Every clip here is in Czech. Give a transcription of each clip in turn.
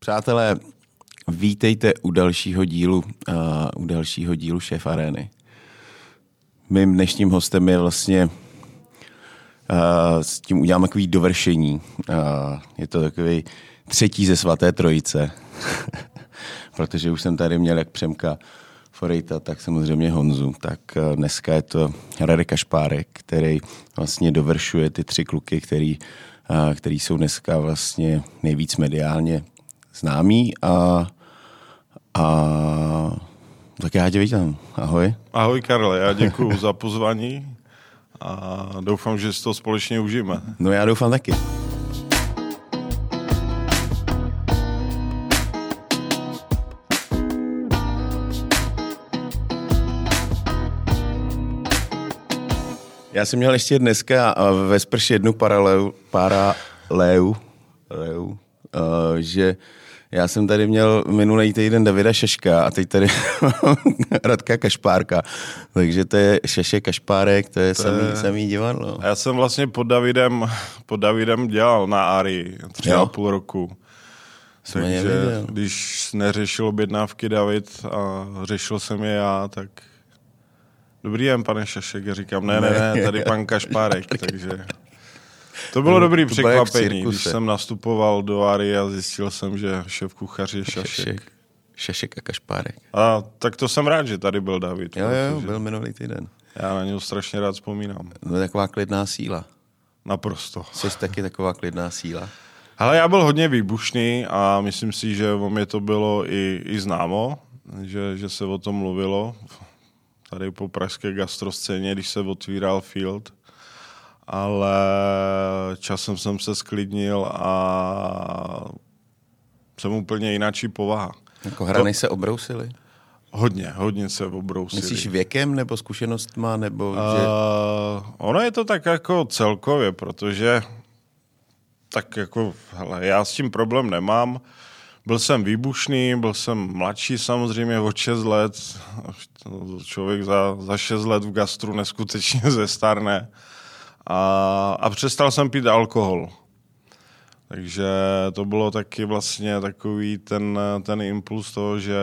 Přátelé, vítejte u dalšího dílu Chef Areny. Mým dnešním hostem je vlastně, s tím udělám takový dovršení. Je to takový třetí ze svaté trojice, protože už jsem tady měl jak Přemka Forejta, tak samozřejmě Honzu. Tak dneska je to Radek Kašpárek, který vlastně dovršuje ty tři kluky, který jsou dneska vlastně nejvíc mediálně známí a tak já tě vítám. Ahoj. Ahoj Karle, já děkuju za pozvání a doufám, že si to společně užijeme. No já doufám taky. Já jsem měl ještě dneska ve sprši jednu paralelu, že já jsem tady měl minulý týden Davida Šaška a teď tady Radka Kašpárka. Takže to je Šašek Kašpárek, to je samý divadlo. Já jsem vlastně pod Davidem dělal na Arii 3,5 roku. Takže když neřešil objednávky David a řešil jsem je já, tak... Dobrý den, pane Šašek, říkám, ne, tady pan Kašpárek, takže... To bylo dobrý překvapení, když jsem nastupoval do Arie a zjistil jsem, že šéf kuchař je Šašek. Šašek a Kašpárek. A tak to jsem rád, že tady byl David. Jo, byl minulý týden. Já na něj strašně rád vzpomínám. To je taková klidná síla. Naprosto. Jsi taky taková klidná síla. Hele, já byl hodně výbušný a myslím si, že o mě to bylo i známo, že se o tom mluvilo. Tady po pražské gastroscéně, když se otvíral Field, ale časem jsem se sklidnil a jsem úplně jináčí povaha. Jako hrany se obrousily? Hodně se obrousily. Myslíš věkem nebo zkušenostma? Nebo že... Ono je to tak jako celkově, protože tak jako, hele, já s tím problém nemám. Byl jsem výbušný, byl jsem mladší samozřejmě o 6 let. Člověk za 6 let v gastru neskutečně zestárne. A přestal jsem pít alkohol. Takže to bylo taky vlastně takový ten impuls toho, že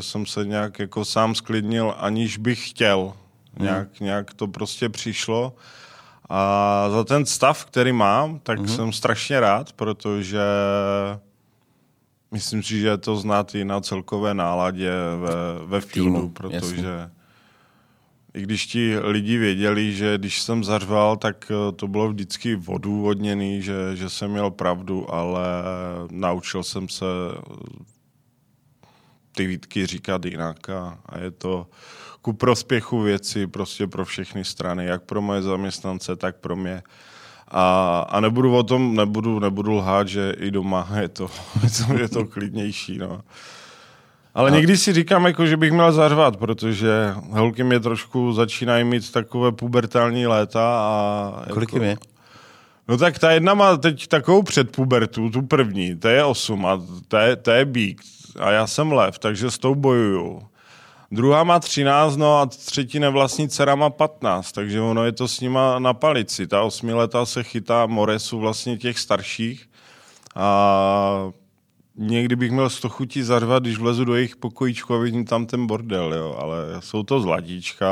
jsem se nějak jako sám sklidnil, aniž bych chtěl. Nějak to prostě přišlo. A za ten stav, který mám, tak jsem strašně rád, protože... Myslím si, že je to znát i na celkové náladě ve Fieldu, protože jasně. I když ti lidi věděli, že když jsem zařval, tak to bylo vždycky odůvodněný, že jsem měl pravdu, ale naučil jsem se ty výtky říkat jinak a je to ku prospěchu věci prostě pro všechny strany, jak pro moje zaměstnance, tak pro mě. A nebudu o tom, nebudu lhát, že i doma je to klidnější. No. Ale někdy si říkám, jako, že bych měl zařvat, protože holky mě trošku začínají mít takové pubertální léta. A kolik jako, je? No tak ta jedna má teď takovou předpubertu, tu první, ta je 8 a ta je bík a já jsem lev, takže s tou bojuju. Druhá má 13, no a třetí nevlastní dcera má 15, takže ono je to s nima na palici. Ta 8letá se chytá moresu vlastně těch starších a někdy bych měl 100 chutí zařvat, když vlezu do jejich pokojíčku a vidím tam ten bordel, jo, ale jsou to zladíčka.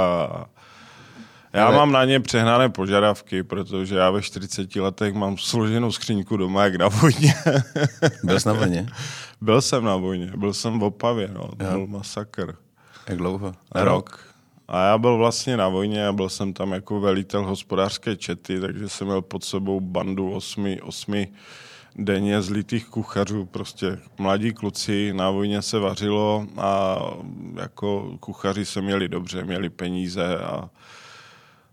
Já mám na ně přehnané požadavky, protože já ve 40 letech mám složenou skříňku doma jak na vojně. Byl jsi na vojně? Byl jsem na vojně, byl jsem v Opavě, no, to byl masakr. Jak dlouho? Rok. A já byl vlastně na vojně a byl jsem tam jako velitel hospodářské čety, takže jsem měl pod sebou bandu 8 denně zlitých kuchařů. Prostě mladí kluci, na vojně se vařilo a jako kuchaři se měli dobře, měli peníze a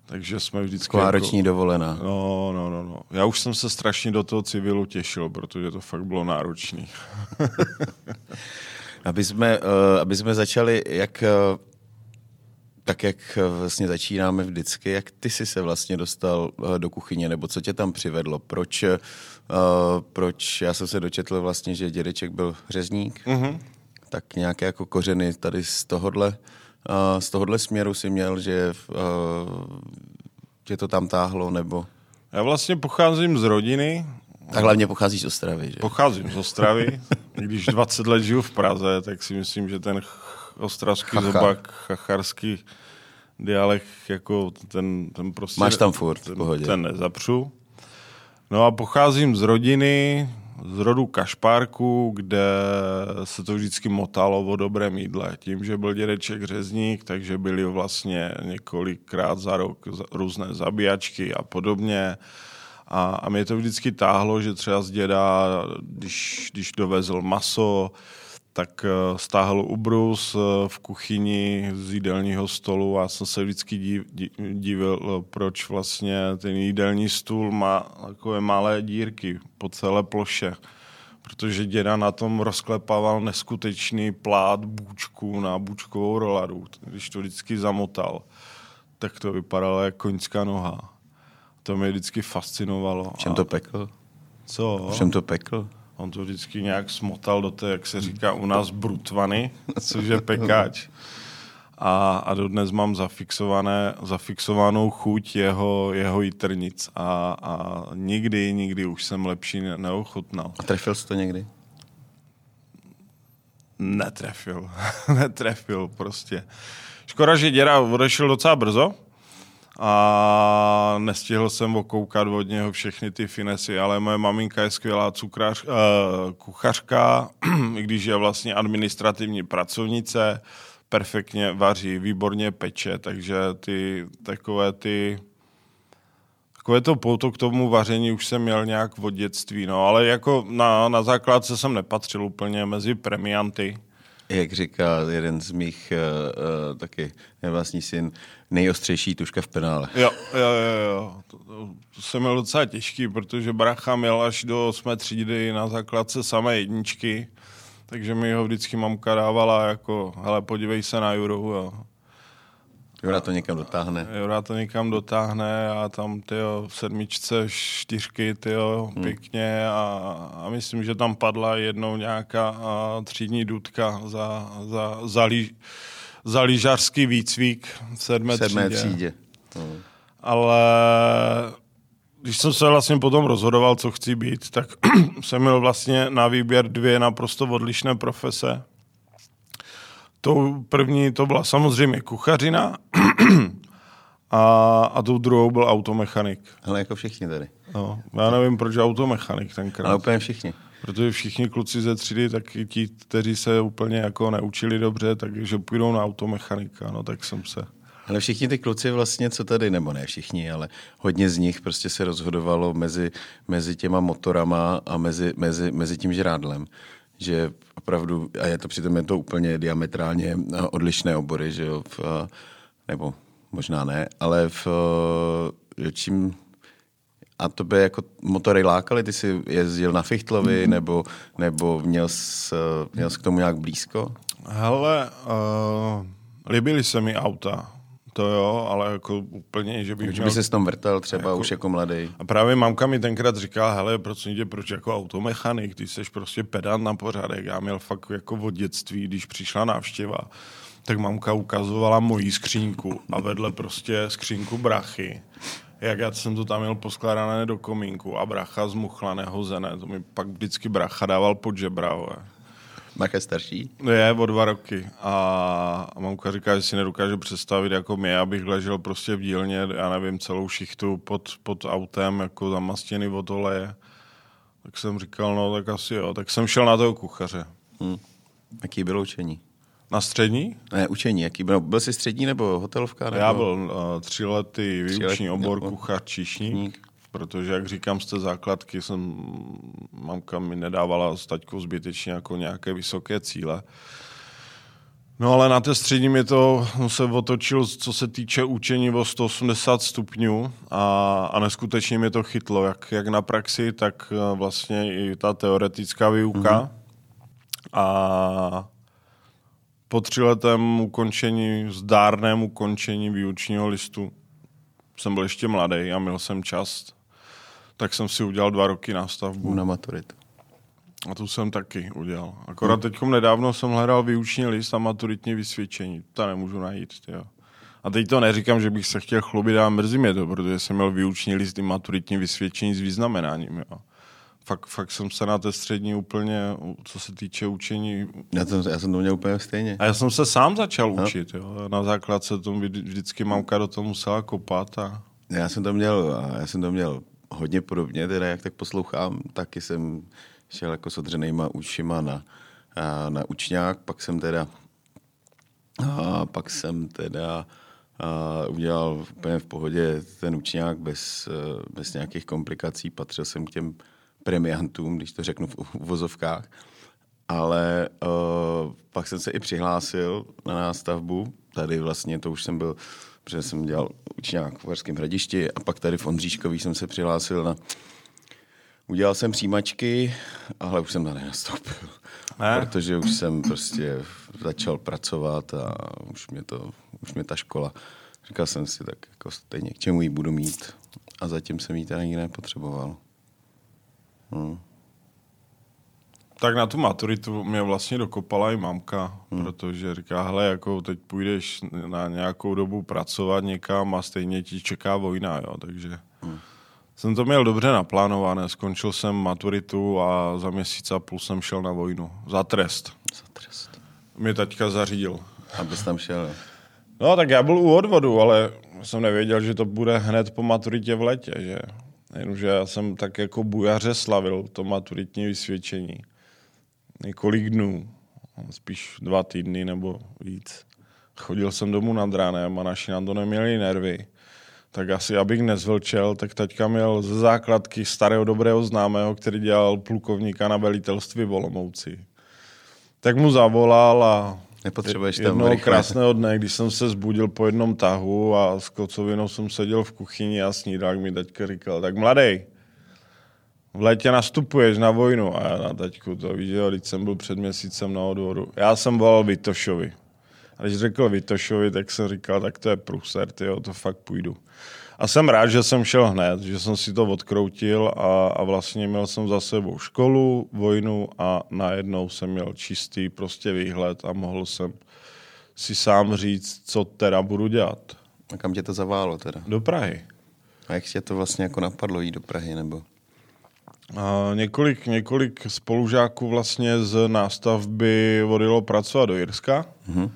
takže jsme vždycky... Roční dovolená. No. Já už jsem se strašně do toho civilu těšil, protože to fakt bylo náročný. Aby jsme začali, jak vlastně začínáme vždycky, jak ty jsi se vlastně dostal do kuchyně, nebo co tě tam přivedlo? Proč já jsem se dočetl vlastně, že dědeček byl řezník, tak nějaké jako kořeny tady z tohohle směru si měl, že tě to tam táhlo, nebo? Já vlastně pocházím z rodiny, A hlavně pocházíš z Ostravy, že? Pocházím z Ostravy. Když 20 let žiju v Praze, tak si myslím, že ten ostravský zobák, chacharský dialekt, jako ten prostě... Máš tam furt, v pohodě. Ten nezapřu. No a pocházím z rodiny, z rodu Kašpárku, kde se to vždycky motalo o dobrém jídle. Tím, že byl dědeček řezník, takže byly vlastně několikrát za rok různé zabíjačky a podobně. A mě to vždycky táhlo, že třeba z děda, když dovezl maso, tak stáhl ubrus v kuchyni z jídelního stolu a jsem se vždycky divil, proč vlastně ten jídelní stůl má takové malé dírky po celé ploše. Protože děda na tom rozklepával neskutečný plát bůčku na bůčkovou roladu. Když to vždycky zamotal, tak to vypadalo jako koňská noha. To mě vždycky fascinovalo. V čem to pekl? Co? V čem to pekl? On to vždycky nějak smotal do té, jak se říká u nás, brutvany, což je pekáč. A dodnes mám zafixovanou chuť jeho jitrnic. A nikdy už jsem lepší neochutnal. A trefil jsi to někdy? Netrefil prostě. Škoda, že děda odešel docela brzo. A nestihl jsem okoukat od něho všechny ty finesy, ale moje maminka je skvělá kuchařka, i když je vlastně administrativní pracovnice, perfektně vaří, výborně peče, takže takové to pouto k tomu vaření už jsem měl nějak od dětství, no, ale jako na základce jsem nepatřil úplně mezi premianty. Jak říká jeden z mých taky nevlastní syn, nejostřejší tuška v penále. Jo. To jsem měl docela těžký, protože bracha měl až do 8. třídy na základce samé jedničky, takže mi ho vždycky mamka dávala jako, hele, podívej se na Juru. Jura to někam dotáhne. A tam v 7. 4, pěkně. A myslím, že tam padla jednou nějaká třídní důtka za lyžařský výcvik v 7. třídě. Ale když jsem se vlastně potom rozhodoval, co chci být, tak jsem měl vlastně na výběr 2 naprosto odlišné profese. Tou první to byla samozřejmě kuchařina a tou druhou byl automechanik. Ale jako všichni tady. No, já nevím, proč automechanik tenkrát. Ale úplně všichni. Protože všichni kluci ze třídy, tak i ti, kteří se úplně jako neučili dobře, takže půjdou na automechanika, no tak jsem se... Ale všichni ty kluci vlastně, co tady, nebo ne všichni, ale hodně z nich prostě se rozhodovalo mezi těma motorama a mezi tím žrádlem. Že opravdu, a je to přitom úplně diametrálně odlišné obory, že jo, nebo možná ne, ale čím, a to by jako motory lákaly, ty jsi jezdil na Fichtlovi, nebo měl jsi k tomu nějak blízko? Hele, líbily se mi auta, to jo, ale jako úplně, že bych... Už by ses tam vrtal třeba jako, už jako mladý. A právě mamka mi tenkrát říkala, hele, proč jako automechanik, ty seš prostě pedant na pořádek. Já měl fakt jako od dětství, když přišla návštěva, tak mamka ukazovala moji skřínku a vedle prostě skřínku brachy. Jak já jsem to tam měl poskládané do komínku a bracha zmuchla nehozené. To mi pak vždycky bracha dával pod žebra, Mácha starší? Je, o 2 roky. A mamka říká, že si nedokáže představit jako mě, abych ležel prostě v dílně, já nevím, celou šichtu pod autem, jako zamastěný od oleje. Tak jsem říkal, no tak asi jo. Tak jsem šel na toho kuchaře. Jaký bylo učení? Na střední? Ne, učení. Jaký bylo? Byl jsi střední nebo hotelovka? Nebo... Já byl 3 lety výuční obor kuchař číšník. Protože, jak říkám, z té základky mamka mi nedávala s taťkou zbytečně jako nějaké vysoké cíle. No ale na té střední mi to se otočil, co se týče učení o 180 stupňů a neskutečně mi to chytlo, jak na praxi, tak vlastně i ta teoretická výuka. A po 3letém zdárném ukončení výučního listu jsem byl ještě mladý a měl jsem čas, tak jsem si udělal 2 roky nástavbu. Na maturitu. A tu jsem taky udělal. Akorát teďkom nedávno jsem hledal výuční list a maturitní vysvědčení. To nemůžu najít. Tyjo. A teď to neříkám, že bych se chtěl chlubit a mrzí mě to, protože jsem měl výuční list i maturitní vysvědčení s vyznamenáním. Jo. Fakt jsem se na té střední úplně, co se týče učení... Já jsem to měl úplně stejně. A já jsem se sám začal učit, jo. Na základce tomu vždycky mamka do toho musela kopat a... Já jsem to měl hodně podobně, teda jak tak poslouchám, taky jsem šel jako s odřenýma ušima na učňák, pak jsem teda udělal úplně v pohodě ten učňák bez nějakých komplikací, patřil jsem k těm premiantům, když to řeknu v uvozovkách, ale pak jsem se i přihlásil na nástavbu, tady vlastně to už jsem byl, protože jsem dělal učňák v Uherském Hradišti a pak tady v Ondříškový jsem se přihlásil na... Udělal jsem přijímačky, ale už jsem tady nenastoupil, protože už jsem prostě začal pracovat a už mě ta škola... Říkal jsem si, tak jako stejně k čemu ji budu mít a zatím jsem ji tady nikdy nepotřeboval. Tak na tu maturitu mě vlastně dokopala i mamka, protože říká, hele, jako teď půjdeš na nějakou dobu pracovat někam a stejně ti čeká vojna, jo, takže jsem to měl dobře naplánované, skončil jsem maturitu a za měsíc a půl jsem šel na vojnu, za trest. Mě taťka zařídil. Abys tam šel, jo? No, tak já byl u odvodu, ale jsem nevěděl, že to bude hned po maturitě v letě, že... Jenomže já jsem tak jako bujaře slavil to maturitní vysvědčení. Několik dnů, spíš 2 týdny nebo víc. Chodil jsem domů nad ránem a naši na to neměli nervy. Tak asi, abych nezvlčel, tak taťka měl ze základky starého dobrého známého, který dělal plukovníka na velitelství v Olomouci. Tak mu zavolal a jednoho krásného dne, když jsem se zbudil po jednom tahu a s kocovinou jsem seděl v kuchyni a snídák mi taťka říkal, tak mladej, v létě nastupuješ na vojnu. A já na taťku, to víš, jo, když jsem byl před měsícem na odvodu. Já jsem volal Vitošovi. A když řekl Vitošovi, tak jsem říkal, tak to je průser, tyjo, to fakt půjdu. A jsem rád, že jsem šel hned, že jsem si to odkroutil a vlastně měl jsem za sebou školu, vojnu a najednou jsem měl čistý prostě výhled a mohl jsem si sám říct, co teda budu dělat. A kam tě to zaválo teda? Do Prahy. A jak tě to vlastně jako napadlo jít do Prahy nebo? A několik spolužáků vlastně z nástavby odjelo pracovat do Jirska. Mhm.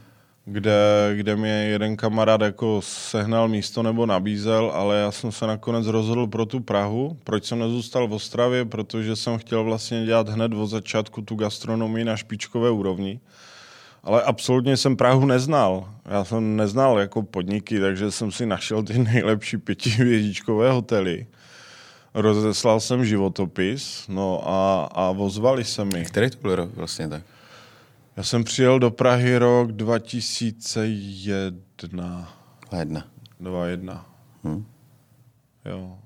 Kde mě jeden kamarád jako sehnal místo nebo nabízel, ale já jsem se nakonec rozhodl pro tu Prahu. Proč jsem nezůstal v Ostravě? Protože jsem chtěl vlastně dělat hned od začátku tu gastronomii na špičkové úrovni. Ale absolutně jsem Prahu neznal. Já jsem neznal jako podniky, takže jsem si našel ty nejlepší 5hvězdičkové hotely. Rozeslal jsem životopis, no a ozvali se mi. Který to byl rok vlastně tak? Já jsem přijel do Prahy rok 2001. 2001. Jo.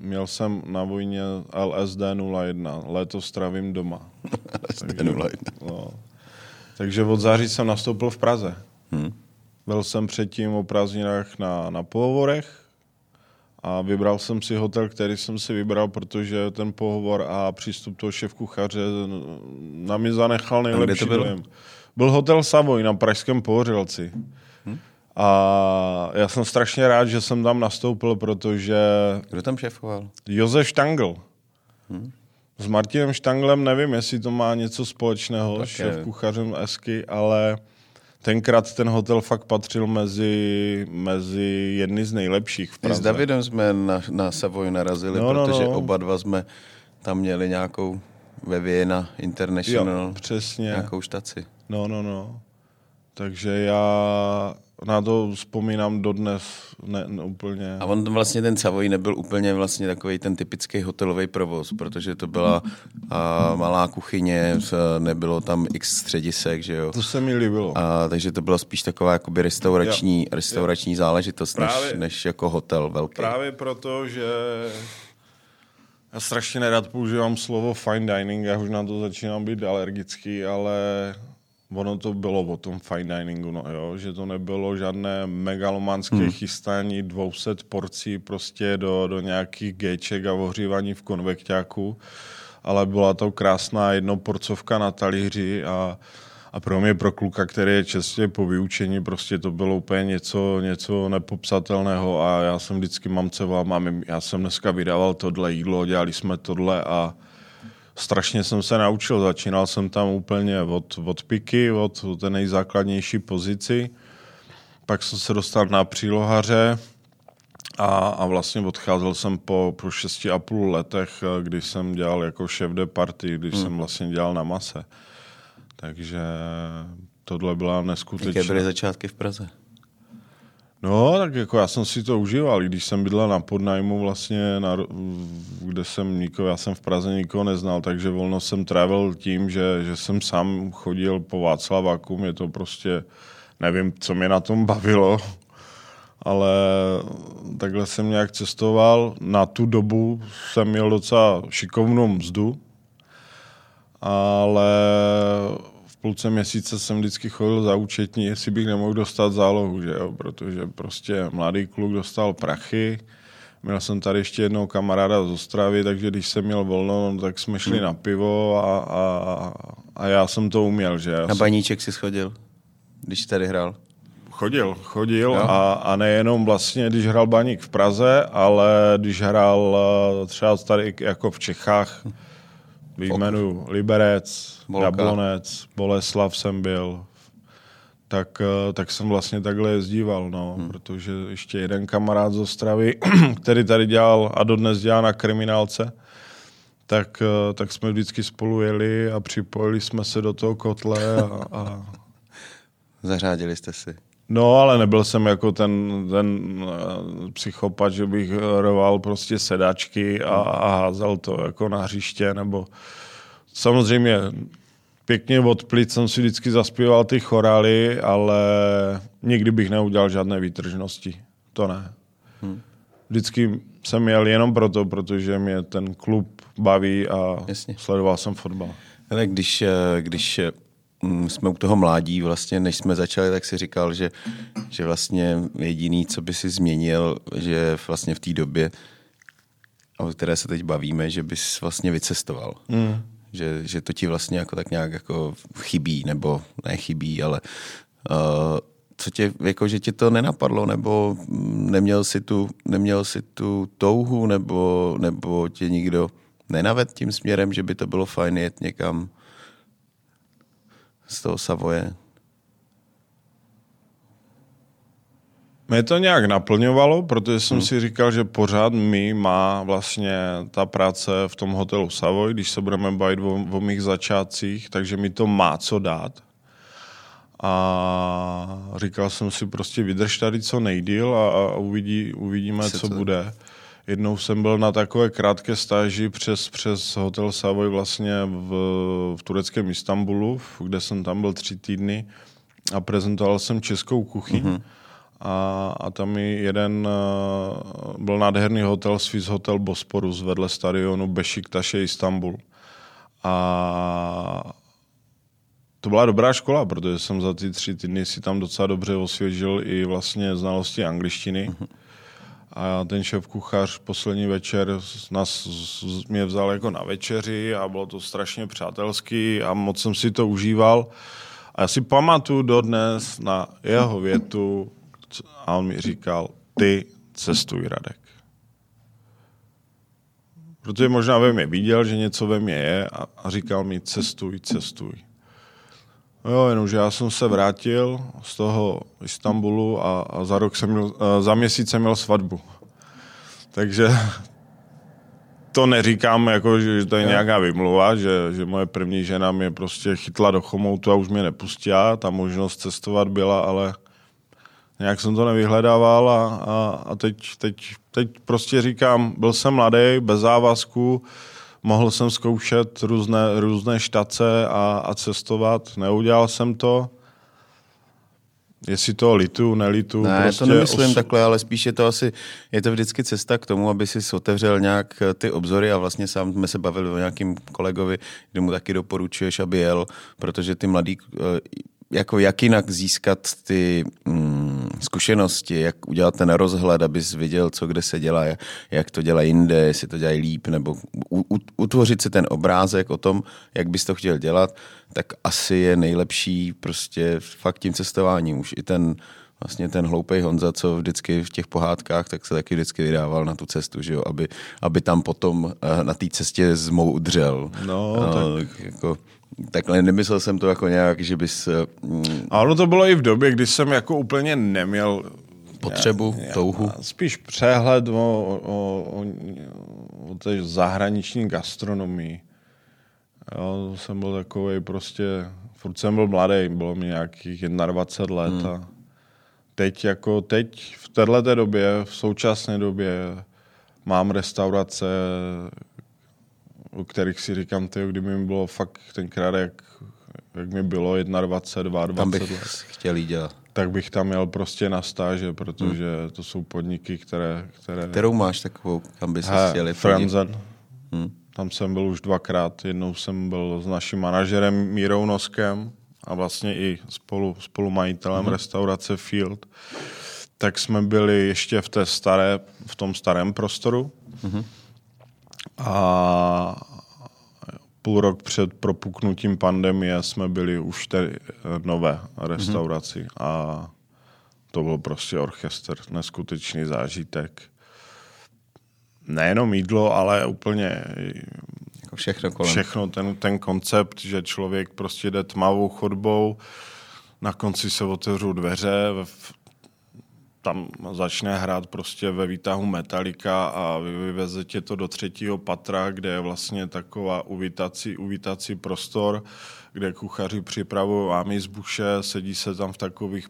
Měl jsem na vojně LSD 01. Léto strávím doma. LSD 01. No. Takže od září jsem nastoupil v Praze. Byl jsem předtím o prázdninách na pohovorech a vybral jsem si hotel, který jsem si vybral, protože ten pohovor a přístup toho šéfkuchaře na mě zanechal nejlepší dojem. Byl hotel Savoy na pražském Pohořelci. A já jsem strašně rád, že jsem tam nastoupil, protože... Kdo tam šéfoval? Josef Štangl. S Martinem Štanglem nevím, jestli to má něco společného s šéfkuchařem Esky, ale tenkrát ten hotel fakt patřil mezi jedny z nejlepších v Praze. S Davidem jsme na Savoy narazili, protože oba dva jsme tam měli nějakou ve Vienna International, jo, přesně. Nějakou štaci. No. Takže já na to vzpomínám dodnes ne úplně. A on vlastně ten Savoy nebyl úplně vlastně takový ten typický hotelový provoz, protože to byla malá kuchyně, nebylo tam x středisek, že jo. To se mi líbilo. Takže to byla spíš taková jakoby restaurační záležitost než jako hotel velký. Právě proto, že já strašně nerad používám slovo fine dining, já už na to začínám být alergický, ale... Ono to bylo o tom fine diningu, no jo, že to nebylo žádné megalomanské chystání 200 porcí prostě do nějakých géček a ohřívání v konvekťáku, ale byla to krásná jednoporcovka na talíři a pro mě, pro kluka, který je čestně po vyučení, prostě to bylo úplně něco nepopsatelného a já jsem vždycky mamceval, já jsem dneska vydával tohle jídlo, dělali jsme tohle a strašně jsem se naučil. Začínal jsem tam úplně od piky, od té nejzákladnější pozici. Pak jsem se dostal na přílohaře a vlastně odcházel jsem po 6,5 letech, když jsem dělal jako šéf de party, když jsem vlastně dělal na mase. Takže tohle byla neskutečná. Jaké byly začátky v Praze? No, tak jako já jsem si to užíval, i když jsem bydlel na podnájmu vlastně, kde jsem já jsem v Praze nikoho neznal, takže volno jsem trávil tím, že jsem sám chodil po Václaváku, mě to prostě, nevím, co mě na tom bavilo, ale takhle jsem nějak cestoval. Na tu dobu jsem měl docela šikovnou mzdu, ale půlce měsíce jsem vždycky chodil za účetní, jestli bych nemohl dostat zálohu, že jo? Protože prostě mladý kluk dostal prachy. Měl jsem tady ještě jednoho kamaráda z Ostravy, takže když jsem měl volno, tak jsme šli na pivo a já jsem to uměl. Že na baníček jsi chodil, když tady hrál? Chodil a nejenom vlastně, když hrál baník v Praze, ale když hrál třeba tady jako v Čechách, vyjmenuju Liberec, Jablonec, Boleslav jsem byl, tak jsem vlastně takhle jezdíval, no, protože ještě jeden kamarád z Ostravy, který tady dělal a dodnes dělá na kriminálce, tak jsme vždycky spolu jeli a připojili jsme se do toho kotle a... Zařádili jste si. No, ale nebyl jsem jako ten psychopat, že bych roval prostě sedačky a házel to jako na hřiště, nebo samozřejmě pěkně od plic jsem si vždycky zaspíval ty chorály, ale nikdy bych neudělal žádné výtržnosti. To ne. Vždycky jsem jel jenom proto, protože mě ten klub baví a jasně, sledoval jsem fotbal. Ale když jsme u toho mládí, vlastně než jsme začali, tak si říkal, že vlastně jediný, co by si změnil, že vlastně v té době, o které se teď bavíme, že bys vlastně vycestoval. Že to ti vlastně jako tak nějak jako chybí, nebo nechybí, ale co tě, jako že tě to nenapadlo, nebo neměl si tu touhu, nebo tě nikdo nenaved tím směrem, že by to bylo fajn jet někam z toho Savoye? Mě to nějak naplňovalo, protože jsem si říkal, že pořád mi má vlastně ta práce v tom hotelu Savoy, když se budeme bavit o mých začátcích, takže mi to má co dát. A říkal jsem si prostě vydrž tady co nejdýl a uvidíme, co bude. Jednou jsem byl na takové krátké stáži přes hotel Savoy vlastně v tureckém Istanbulu, kde jsem tam byl 3 týdny a prezentoval jsem českou kuchyň. A tam mi jeden byl nádherný hotel, Swiss Hotel Bosporu, vedle stadionu Beşiktaše Istanbul. A to byla dobrá škola, protože jsem za ty 3 týdny si tam docela dobře osvěžil i vlastně znalosti angličtiny. A ten šéf kuchař poslední večer nás mě vzal jako na večeři a bylo to strašně přátelský a moc jsem si to užíval. A já si pamatuju dodnes na jeho větu a on mi říkal, ty cestuj, Radek. Protože možná ve mě viděl, že něco ve mě je a říkal mi, cestuj. Jo, jenomže já jsem se vrátil z toho Istanbulu a za měsíc jsem měl svatbu. Takže to neříkám, jako, že to je nějaká vymluva, že moje první žena mě prostě chytla do chomoutu a už mě nepustila. Ta možnost cestovat byla, ale nějak jsem to nevyhledával a teď prostě říkám, byl jsem mladý, bez závazku, mohl jsem zkoušet různé štace a cestovat. Neudělal jsem to. Jestli to lituju, nelituju. Ne, prostě já to nemyslím takhle, ale spíš je to vždycky cesta k tomu, aby si otevřel nějak ty obzory a vlastně sám jsme se bavili o nějakým kolegovi, kde mu taky doporučuješ, aby jel, protože ty mladý, jako jak jinak získat ty zkušenosti, jak udělat ten rozhled, abys viděl, co kde se dělá, jak to dělají jinde, jestli to dělají líp, nebo utvořit si ten obrázek o tom, jak bys to chtěl dělat, tak asi je nejlepší prostě fakt tím cestováním. Už i ten vlastně ten hloupej Honza, co vždycky v těch pohádkách, tak se taky vždycky vydával na tu cestu, že jo, aby tam potom na té cestě zmoudřel. Takhle nemyslel jsem to jako nějak, že bys... Ano, to bylo i v době, kdy jsem jako úplně neměl... Potřebu, touhu. Spíš přehled o té zahraniční gastronomii. Jo, jsem byl takovej prostě... Furt jsem byl mladý, bylo mi nějakých 21 let a teď v této době, v současné době mám restaurace, u kterých si říkám, tyjo, kdyby mi bylo fakt tenkrát, jak mi bylo 21, 22 let. Chtěl jít dělat. Tak bych tam jel prostě na stáže, protože to jsou podniky, které... Kterou máš takovou, kam by se chtěli? Frantzén. Tam jsem byl už 2krát. Jednou jsem byl s naším manažerem Mírou Noskem a vlastně i spolumajitelem restaurace Field. Tak jsme byli ještě v tom starém prostoru. A půl rok před propuknutím pandemie jsme byli už té nové restauraci. A to byl prostě orchestr, neskutečný zážitek. Nejenom jídlo, ale úplně jako všechno ten koncept, že člověk prostě jde tmavou chodbou, na konci se otevřou dveře, tam začne hrát prostě ve výtahu Metallica a vyveze tě to do 3. patra, kde je vlastně taková uvítací prostor, kde kuchaři připravují ámy z buše, sedí se tam v takových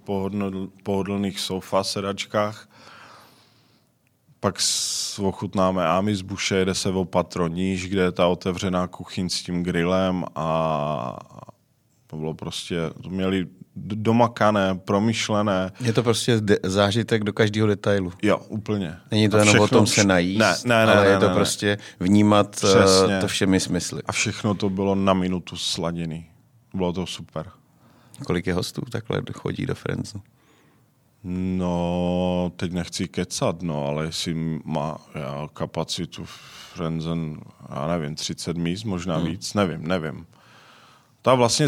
pohodlných sofa sedačkách. Pak ochutnáme ámy z buše, jde se o patro níž, kde je ta otevřená kuchyň s tím grillem a to bylo prostě, to měli domakané, promyšlené. Je to prostě zážitek do každého detailu. Jo, úplně. Není to jenom o tom se najíst, ne, prostě vnímat. Přesně. To všemi smysly. A všechno to bylo na minutu sladěný. Bylo to super. Kolik je hostů takhle chodí do Frantzénu? No, teď nechci kecat, ale jestli má kapacitu Frantzén, já nevím, 30 míst, možná víc, nevím. Ta vlastně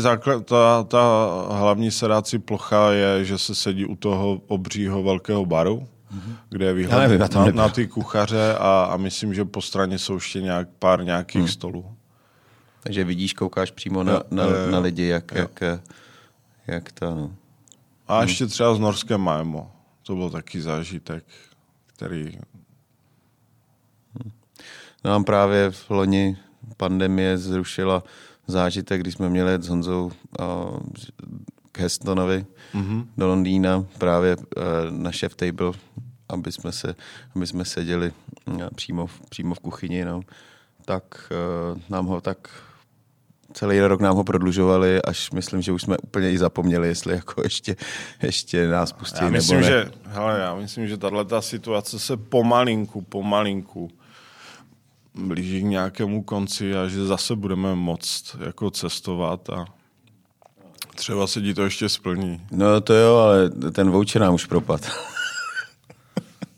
ta hlavní sedací plocha je, že se sedí u toho obřího velkého baru, kde je výhled na ty kuchaře a myslím, že po straně jsou ještě pár nějakých stolů. Takže vidíš, koukáš přímo na lidi, jak to... No. A ještě třeba s Norskem Maaemo. To byl taky zážitek, který... Nám právě v loni pandemie zrušila zážitek, když jsme měli jet s Honzou k Hestonovi do Londýna, právě na chef table, aby jsme seděli přímo v kuchyni. No. Tak nám ho tak... Celý rok nám ho prodlužovali, až myslím, že už jsme úplně i zapomněli, jestli jako ještě nás pustí nebo ne. Já myslím, že tato situace se pomalinku blíží k nějakému konci a že zase budeme moct jako cestovat a třeba se ti to ještě splní. No to jo, ale ten voucher nám už propadl.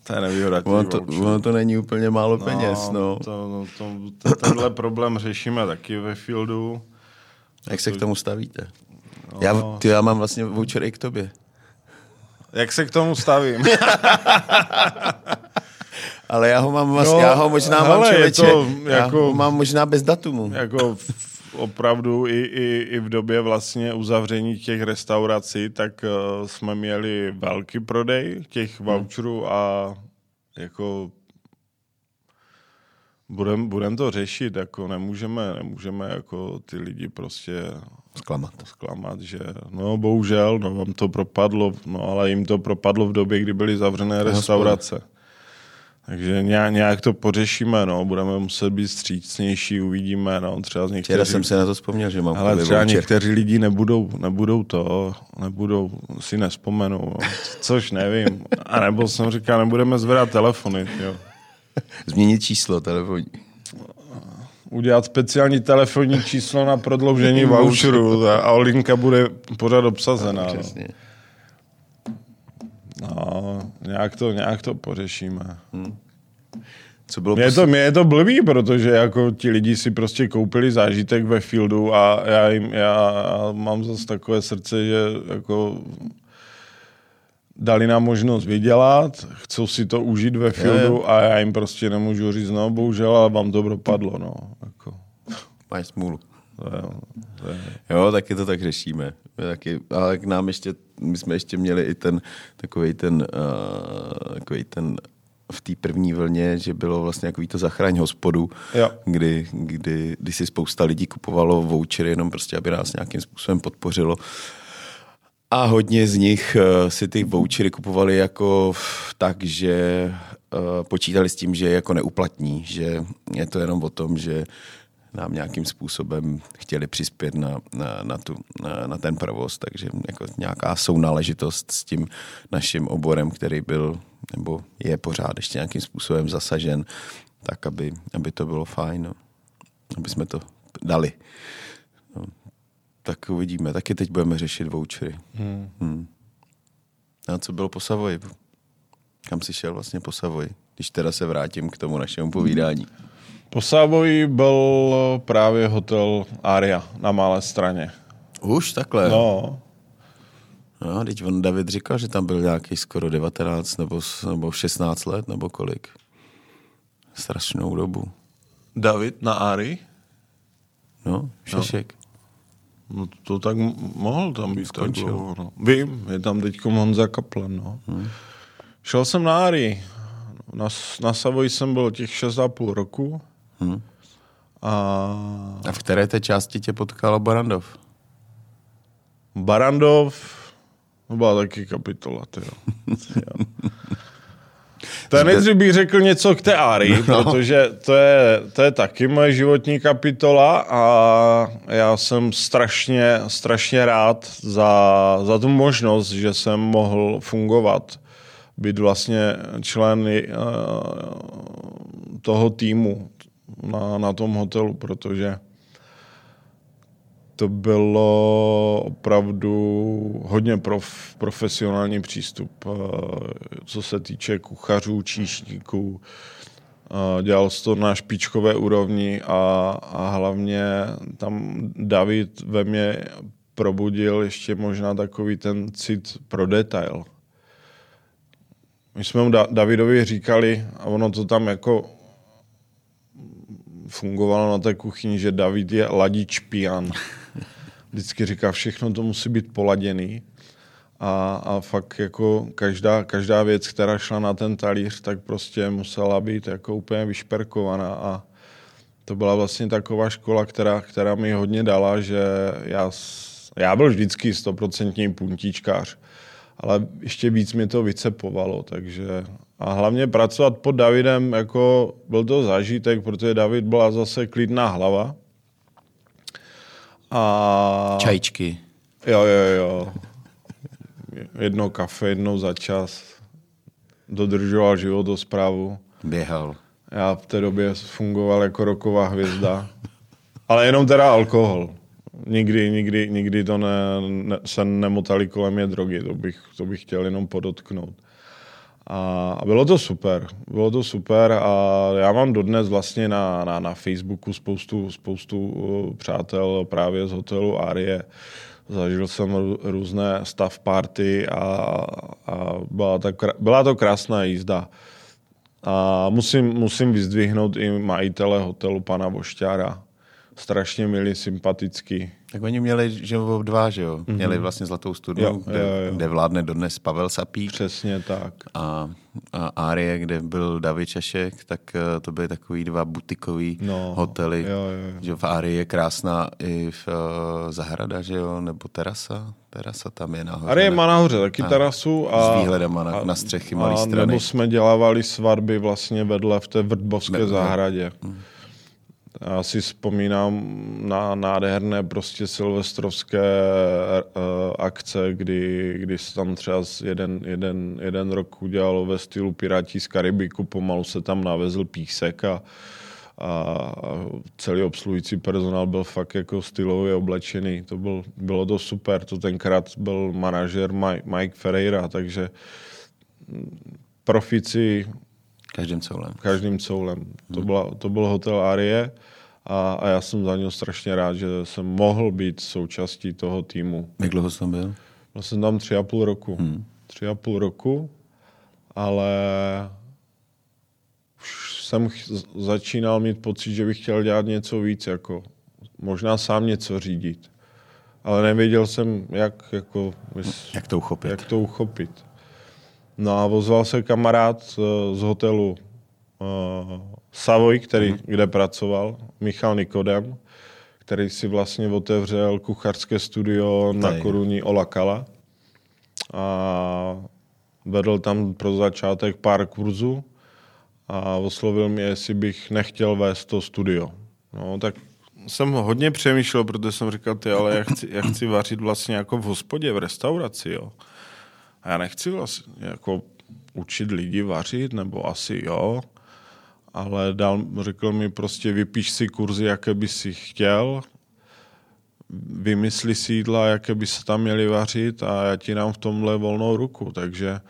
To je nevýhodatný voucher. Ono to není úplně málo peněz. No. Tenhle problém řešíme taky ve Fieldu. Jak se k tomu stavíte? No. Já mám vlastně voucher i k tobě. Jak se k tomu stavím? Ale já ho mám vlastně, já ho možná mám člověče. Jako, já ho mám možná bez datumu. Jako opravdu i v době vlastně uzavření těch restaurací, tak jsme měli velký prodej těch voucherů a jako budem to řešit, jako nemůžeme jako ty lidi prostě zklamat, že no bohužel, no vám to propadlo, no ale jim to propadlo v době, kdy byly zavřené restaurace. Takže nějak to pořešíme, no, budeme muset být střícnější, uvidíme, no, třeba z některých... Včera jsem se na to vzpomněl, že mám... Ale třeba někteří lidi nebudou si nespomenu, no, což nevím. A nebo jsem říkal, nebudeme zvedat telefony, jo. Změnit číslo telefonní. Udělat speciální telefonní číslo na prodloužení voucheru a linka bude pořád obsazená. Přesně. No, nějak to pořešíme. Co bylo mě je to blbý, protože jako ti lidi si prostě koupili zážitek ve Fieldu a já mám zase takové srdce, že jako dali nám možnost vydělat, chcou si to užít ve Fieldu a já jim prostě nemůžu říct, no bohužel, ale vám to propadlo, no. Jako. Máš smůlu. Jo, taky to tak řešíme. Taky, ale k nám ještě, my jsme ještě měli i ten, takovej ten v té první vlně, že bylo vlastně takový to zachraň hospodu, kdy si spousta lidí kupovalo vouchery jenom prostě, aby nás nějakým způsobem podpořilo. A hodně z nich si ty vouchery kupovali jako tak, že počítali s tím, že jako neuplatní, že je to jenom o tom, že nám nějakým způsobem chtěli přispět na ten provoz, takže jako nějaká sounáležitost s tím naším oborem, který byl nebo je pořád ještě nějakým způsobem zasažen, tak aby to bylo fajn, no. Aby jsme to dali. No. Tak uvidíme, taky teď budeme řešit vouchery. A co bylo po Savoyi? Kam jsi šel vlastně po Savoyi? Když teda se vrátím k tomu našemu povídání. Po Savoyi byl právě hotel Aria na Malé Straně. Už takhle? No. No, teď on David říkal, že tam byl nějaký skoro 19 nebo 16 let, nebo kolik. Strašnou dobu. David na Arii? No, Šašek. No to tak mohl tam být. Skončil. No. Vím, je tam teď Honza Kaplan. No. Šel jsem na Arii. Na Savoyi jsem byl těch 6,5 roku. A v které té části tě potkal Barandov? Barandov byla taky kapitola, Ten nejdřív bych řekl něco k té Arii, protože to je taky moje životní kapitola a já jsem strašně rád za tu možnost, že jsem mohl fungovat, být vlastně člen toho týmu na tom hotelu, protože to bylo opravdu hodně profesionální přístup, co se týče kuchařů, číšníků. Dělal se to na špičkové úrovni a hlavně tam David ve mně probudil ještě možná takový ten cit pro detail. My jsme mu Davidovi říkali, a ono to tam jako fungovalo na té kuchyni, že David je ladič pijan. Vždycky říká, všechno to musí být poladěný. A fakt jako každá věc, která šla na ten talíř, tak prostě musela být jako úplně vyšperkovaná. A to byla vlastně taková škola, která mi hodně dala, že já byl vždycky 100% puntíčkář. Ale ještě víc mě to vycepovalo, takže a hlavně pracovat pod Davidem, jako byl to zážitek, protože David byla zase klidná hlava. A čajíčky. Jo. Jedno kafe, jednou za čas. Dodržoval životosprávu. Běhal. Já v té době fungoval jako roková hvězda. Ale jenom teda alkohol. Nikdy to se nemotali kolem je drogy, to bych chtěl jenom podotknout. A bylo to super a já mám dodnes vlastně na Facebooku spoustu přátel právě z hotelu Arie. Zažil jsem různé stav party a byla to krásná jízda. A musím vyzdvihnout i majitele hotelu pana Boštára. Strašně milí, sympatický. Tak oni měli, že dva, že jo? Měli vlastně Zlatou studnu, kde vládne dodnes Pavel Sapík. Přesně tak. A Arie, kde byl David Šašek, tak to byly takový dva butikový hotely. Jo. Že v Arii je krásná i zahrada, že jo? Nebo terasa. Terasa tam je nahoře. Arie má nahoře taky terasu. S výhledem na střechy malé strany. Nebo jsme dělávali svatby vlastně vedle v té Vrtbovské zahradě. Já si vzpomínám na nádherné prostě silvestrovské akce, kdy se tam třeba jeden rok udělalo ve stylu Piráti z Karibiku, pomalu se tam navezl písek a celý obsluhující personál byl fakt jako stylově oblečený. Bylo to super, to tenkrát byl manažer Mike Ferreira, takže profici Každým coulem. To byl hotel Arie a já jsem za něj strašně rád, že jsem mohl být součástí toho týmu. Jak dlouho jsem byl? Byl jsem tam 3,5 roku. 3,5 roku, ale už jsem začínal mít pocit, že bych chtěl dělat něco víc, jako možná sám něco řídit. Ale nevěděl jsem, jak to uchopit. No a ozval se kamarád z hotelu Savoy, kde pracoval, Michal Nikodem, který si vlastně otevřel kuchařské studio na Korunní Olakala. A vedl tam pro začátek pár kurzů a oslovil mě, jestli bych nechtěl vést to studio. No, tak jsem hodně přemýšlel, protože jsem říkal, já chci vařit vlastně jako v hospodě, v restauraci, jo. A já nechci vlastně jako učit lidi vařit, nebo asi jo, ale řekl mi prostě vypíš si kurzy, jaké by si chtěl, vymysli si jídla, jaké by se tam měli vařit a já ti dám v tomhle volnou ruku, takže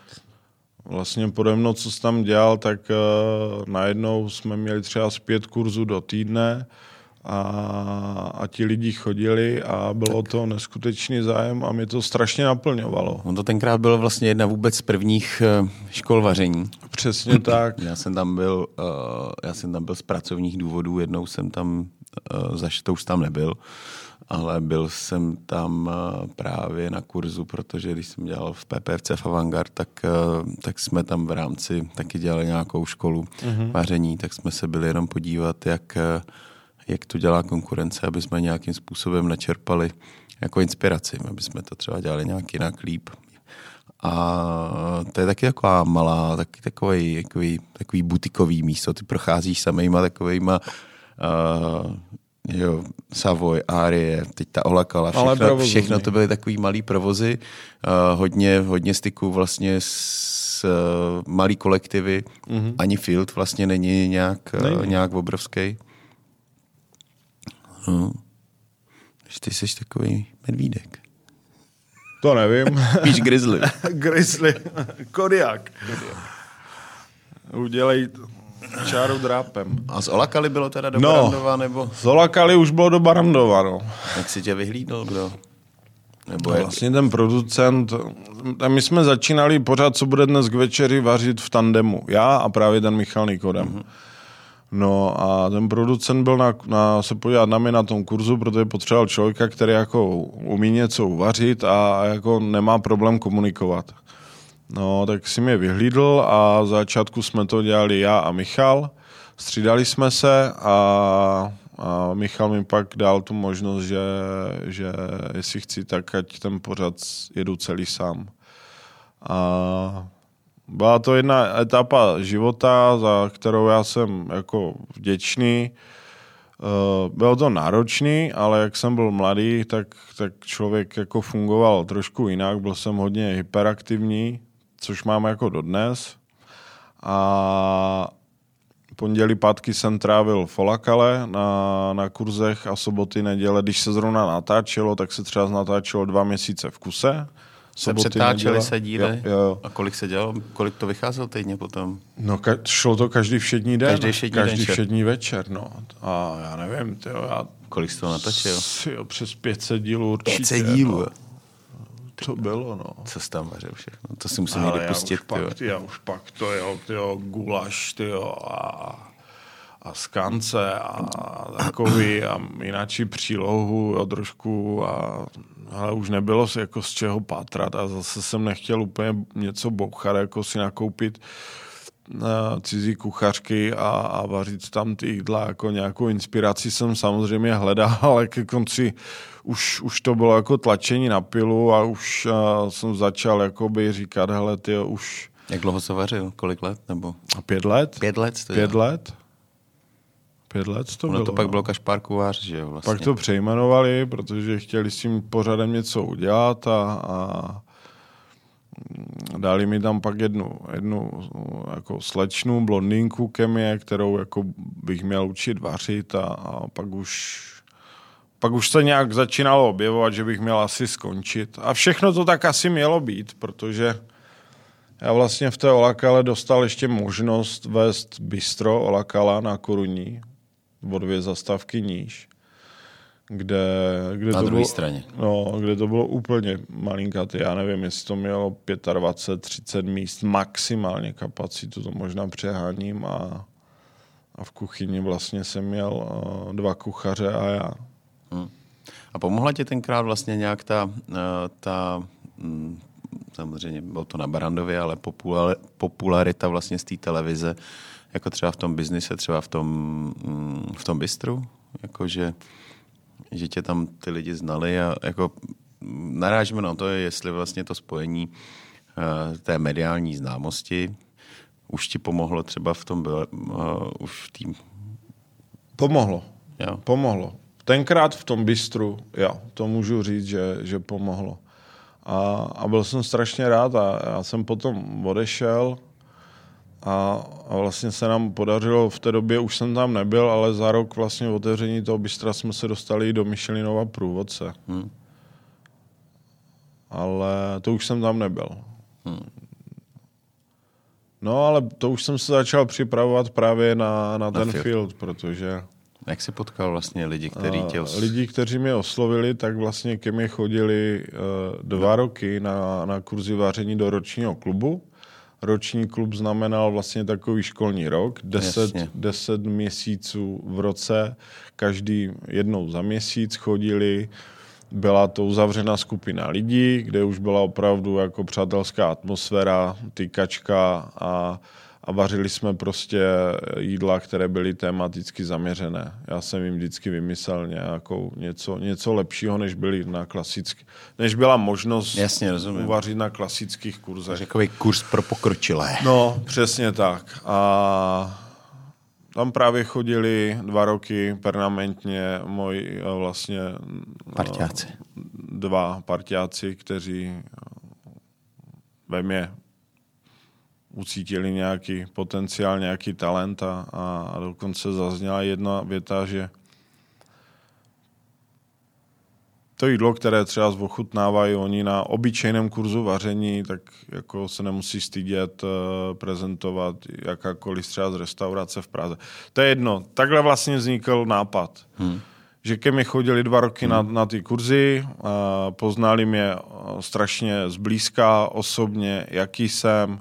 vlastně pode mnou, co jsi tam dělal, tak najednou jsme měli třeba 5 kurzů do týdne a ti lidi chodili a bylo to neskutečný zájem a mě to strašně naplňovalo. No to tenkrát byla vlastně jedna vůbec z prvních škol vaření. Přesně tak. Já jsem tam byl z pracovních důvodů, jednou jsem tam, zaštou tam nebyl, ale byl jsem tam právě na kurzu, protože když jsem dělal v PPFC v Avangard, tak jsme tam v rámci taky dělali nějakou školu vaření, tak jsme se byli jenom podívat, jak to dělá konkurence, aby jsme nějakým způsobem načerpali jako inspiraci, aby jsme to třeba dělali nějak jinak líp. A to je taky taková malá, takový butikový místo. Ty procházíš samýma takovejma Savoy, Arie, teď ta Olakala, všechno to byly takový malý provozy, hodně styků vlastně s malý kolektivy, ani Field vlastně není nějak obrovský. No. Ty jsi takový medvídek. To nevím. Píš grizzly. Grizzly. Kodiak. Udělej čáru drápem. A z Olakaly bylo teda do Barandova, nebo? Z Olakaly už bylo do Barandova, no. Jak si tě vyhlídl, kdo? Nebo vlastně ten producent. A my jsme začínali pořád, co bude dnes k večeři vařit v tandemu. Já a právě ten Michal Nikodem. Mm-hmm. No a ten producent byl se podívat na mě na tom kurzu, protože potřeboval člověka, který jako umí něco uvařit a jako nemá problém komunikovat. No tak si mě vyhlídl a v začátku jsme to dělali já a Michal, střídali jsme se a Michal mi pak dal tu možnost, že jestli chci, tak ať ten pořad jedu celý sám. A byla to jedna etapa života, za kterou já jsem jako vděčný. Bylo to náročný, ale jak jsem byl mladý, tak člověk jako fungoval trošku jinak. Byl jsem hodně hyperaktivní, což mám jako dodnes. A pondělí, pátky jsem trávil v Olakale na kurzech a soboty, neděle. Když se zrovna natáčelo, tak se třeba natáčelo 2 měsíce v kuse. Přetáčely se díly? Jo. A kolik se dělalo? Kolik to vycházelo týdně potom? No, šlo to každý všední den. Každý všední večer. No. A já nevím, kolik jsi to natačil? Přes 500 dílů určitě. 500 dílů? No. To bylo, no. Co jsi tam vařil všechno? To si musím někde pustit. Já už pak to jel gulaš, a skance a takový a jináčí přílohu o trošku ale už nebylo jako z čeho pátrat a zase jsem nechtěl úplně něco bouchat, jako si nakoupit cizí kuchařky a vařit tam ty jídla, jako nějakou inspiraci jsem samozřejmě hledal, ale ke konci už to bylo jako tlačení na pilu a už jsem začal jakoby říkat, hele tyjo, už... Jak dlouho se vařil? Kolik let? Nebo? 5 let. 5 let? 5 let to bylo. To pak bylo Kašpárkovář, že jo? Vlastně. Pak to přejmenovali, protože chtěli s tím pořadem něco udělat a dali mi tam pak jednu jako slečnu, blondýnku ke mně, kterou jako bych měl učit vařit a pak už se nějak začínalo objevovat, že bych měl asi skončit. A všechno to tak asi mělo být, protože já vlastně v té Olakale dostal ještě možnost vést bistro Olakala na Korunní, o 2 zastávky níž, kde na druhé straně. No, kde to bylo úplně malinkatý. Já nevím, jestli to mělo 25, 30 míst maximálně kapacitu, to možná přeháním a v kuchyni vlastně jsem měl dva kuchaře a já. Hmm. A pomohla ti tenkrát vlastně nějak ta samozřejmě bylo to na Barandově, ale popularita vlastně z té televize, jako třeba v tom biznise, třeba v tom bistru, jakože že tě tam ty lidi znali a jako narážíme na to, jestli vlastně to spojení té mediální známosti už ti pomohlo třeba v tom už tým. Pomohlo. Jo. Pomohlo. Tenkrát v tom bistru, jo, to můžu říct, že pomohlo. A byl jsem strašně rád a já jsem potom odešel a vlastně se nám podařilo, v té době už jsem tam nebyl, ale za rok vlastně otevření toho bistra jsme se dostali do Michelinova průvodce. Hmm. Ale to už jsem tam nebyl. Hmm. No ale to už jsem se začal připravovat právě na ten Field, protože... Jak jsi potkal vlastně lidi, kteří tě oslovili? Lidi, kteří mě oslovili, tak vlastně ke mně chodili 2 roky na kurzy vaření do ročního klubu. Roční klub znamenal vlastně takový školní rok, 10 měsíců v roce, každý jednou za měsíc chodili. Byla to uzavřená skupina lidí, kde už byla opravdu jako přátelská atmosféra, tykačka a vařili jsme prostě jídla, které byly tematicky zaměřené. Já jsem jim vždycky vymyslel nějakou něco lepšího, než byly na klasický, než byla možnost uvařit na klasických kurzech. Takový kurz pro pokročilé. No, přesně tak. A tam právě chodili 2 roky permanentně moji vlastně parťáci. 2 parťáci, kteří ve mě ucítili nějaký potenciál, nějaký talent a dokonce zazněla jedna věta, že to jídlo, které třeba ochutnávají oni na obyčejném kurzu vaření, tak jako se nemusí stydět prezentovat jakákoliv třeba z restaurace v Praze. To je jedno. Takhle vlastně vznikl nápad. Že ke mně chodili 2 roky na ty kurzy, poznali mě strašně zblízka, osobně, jaký jsem.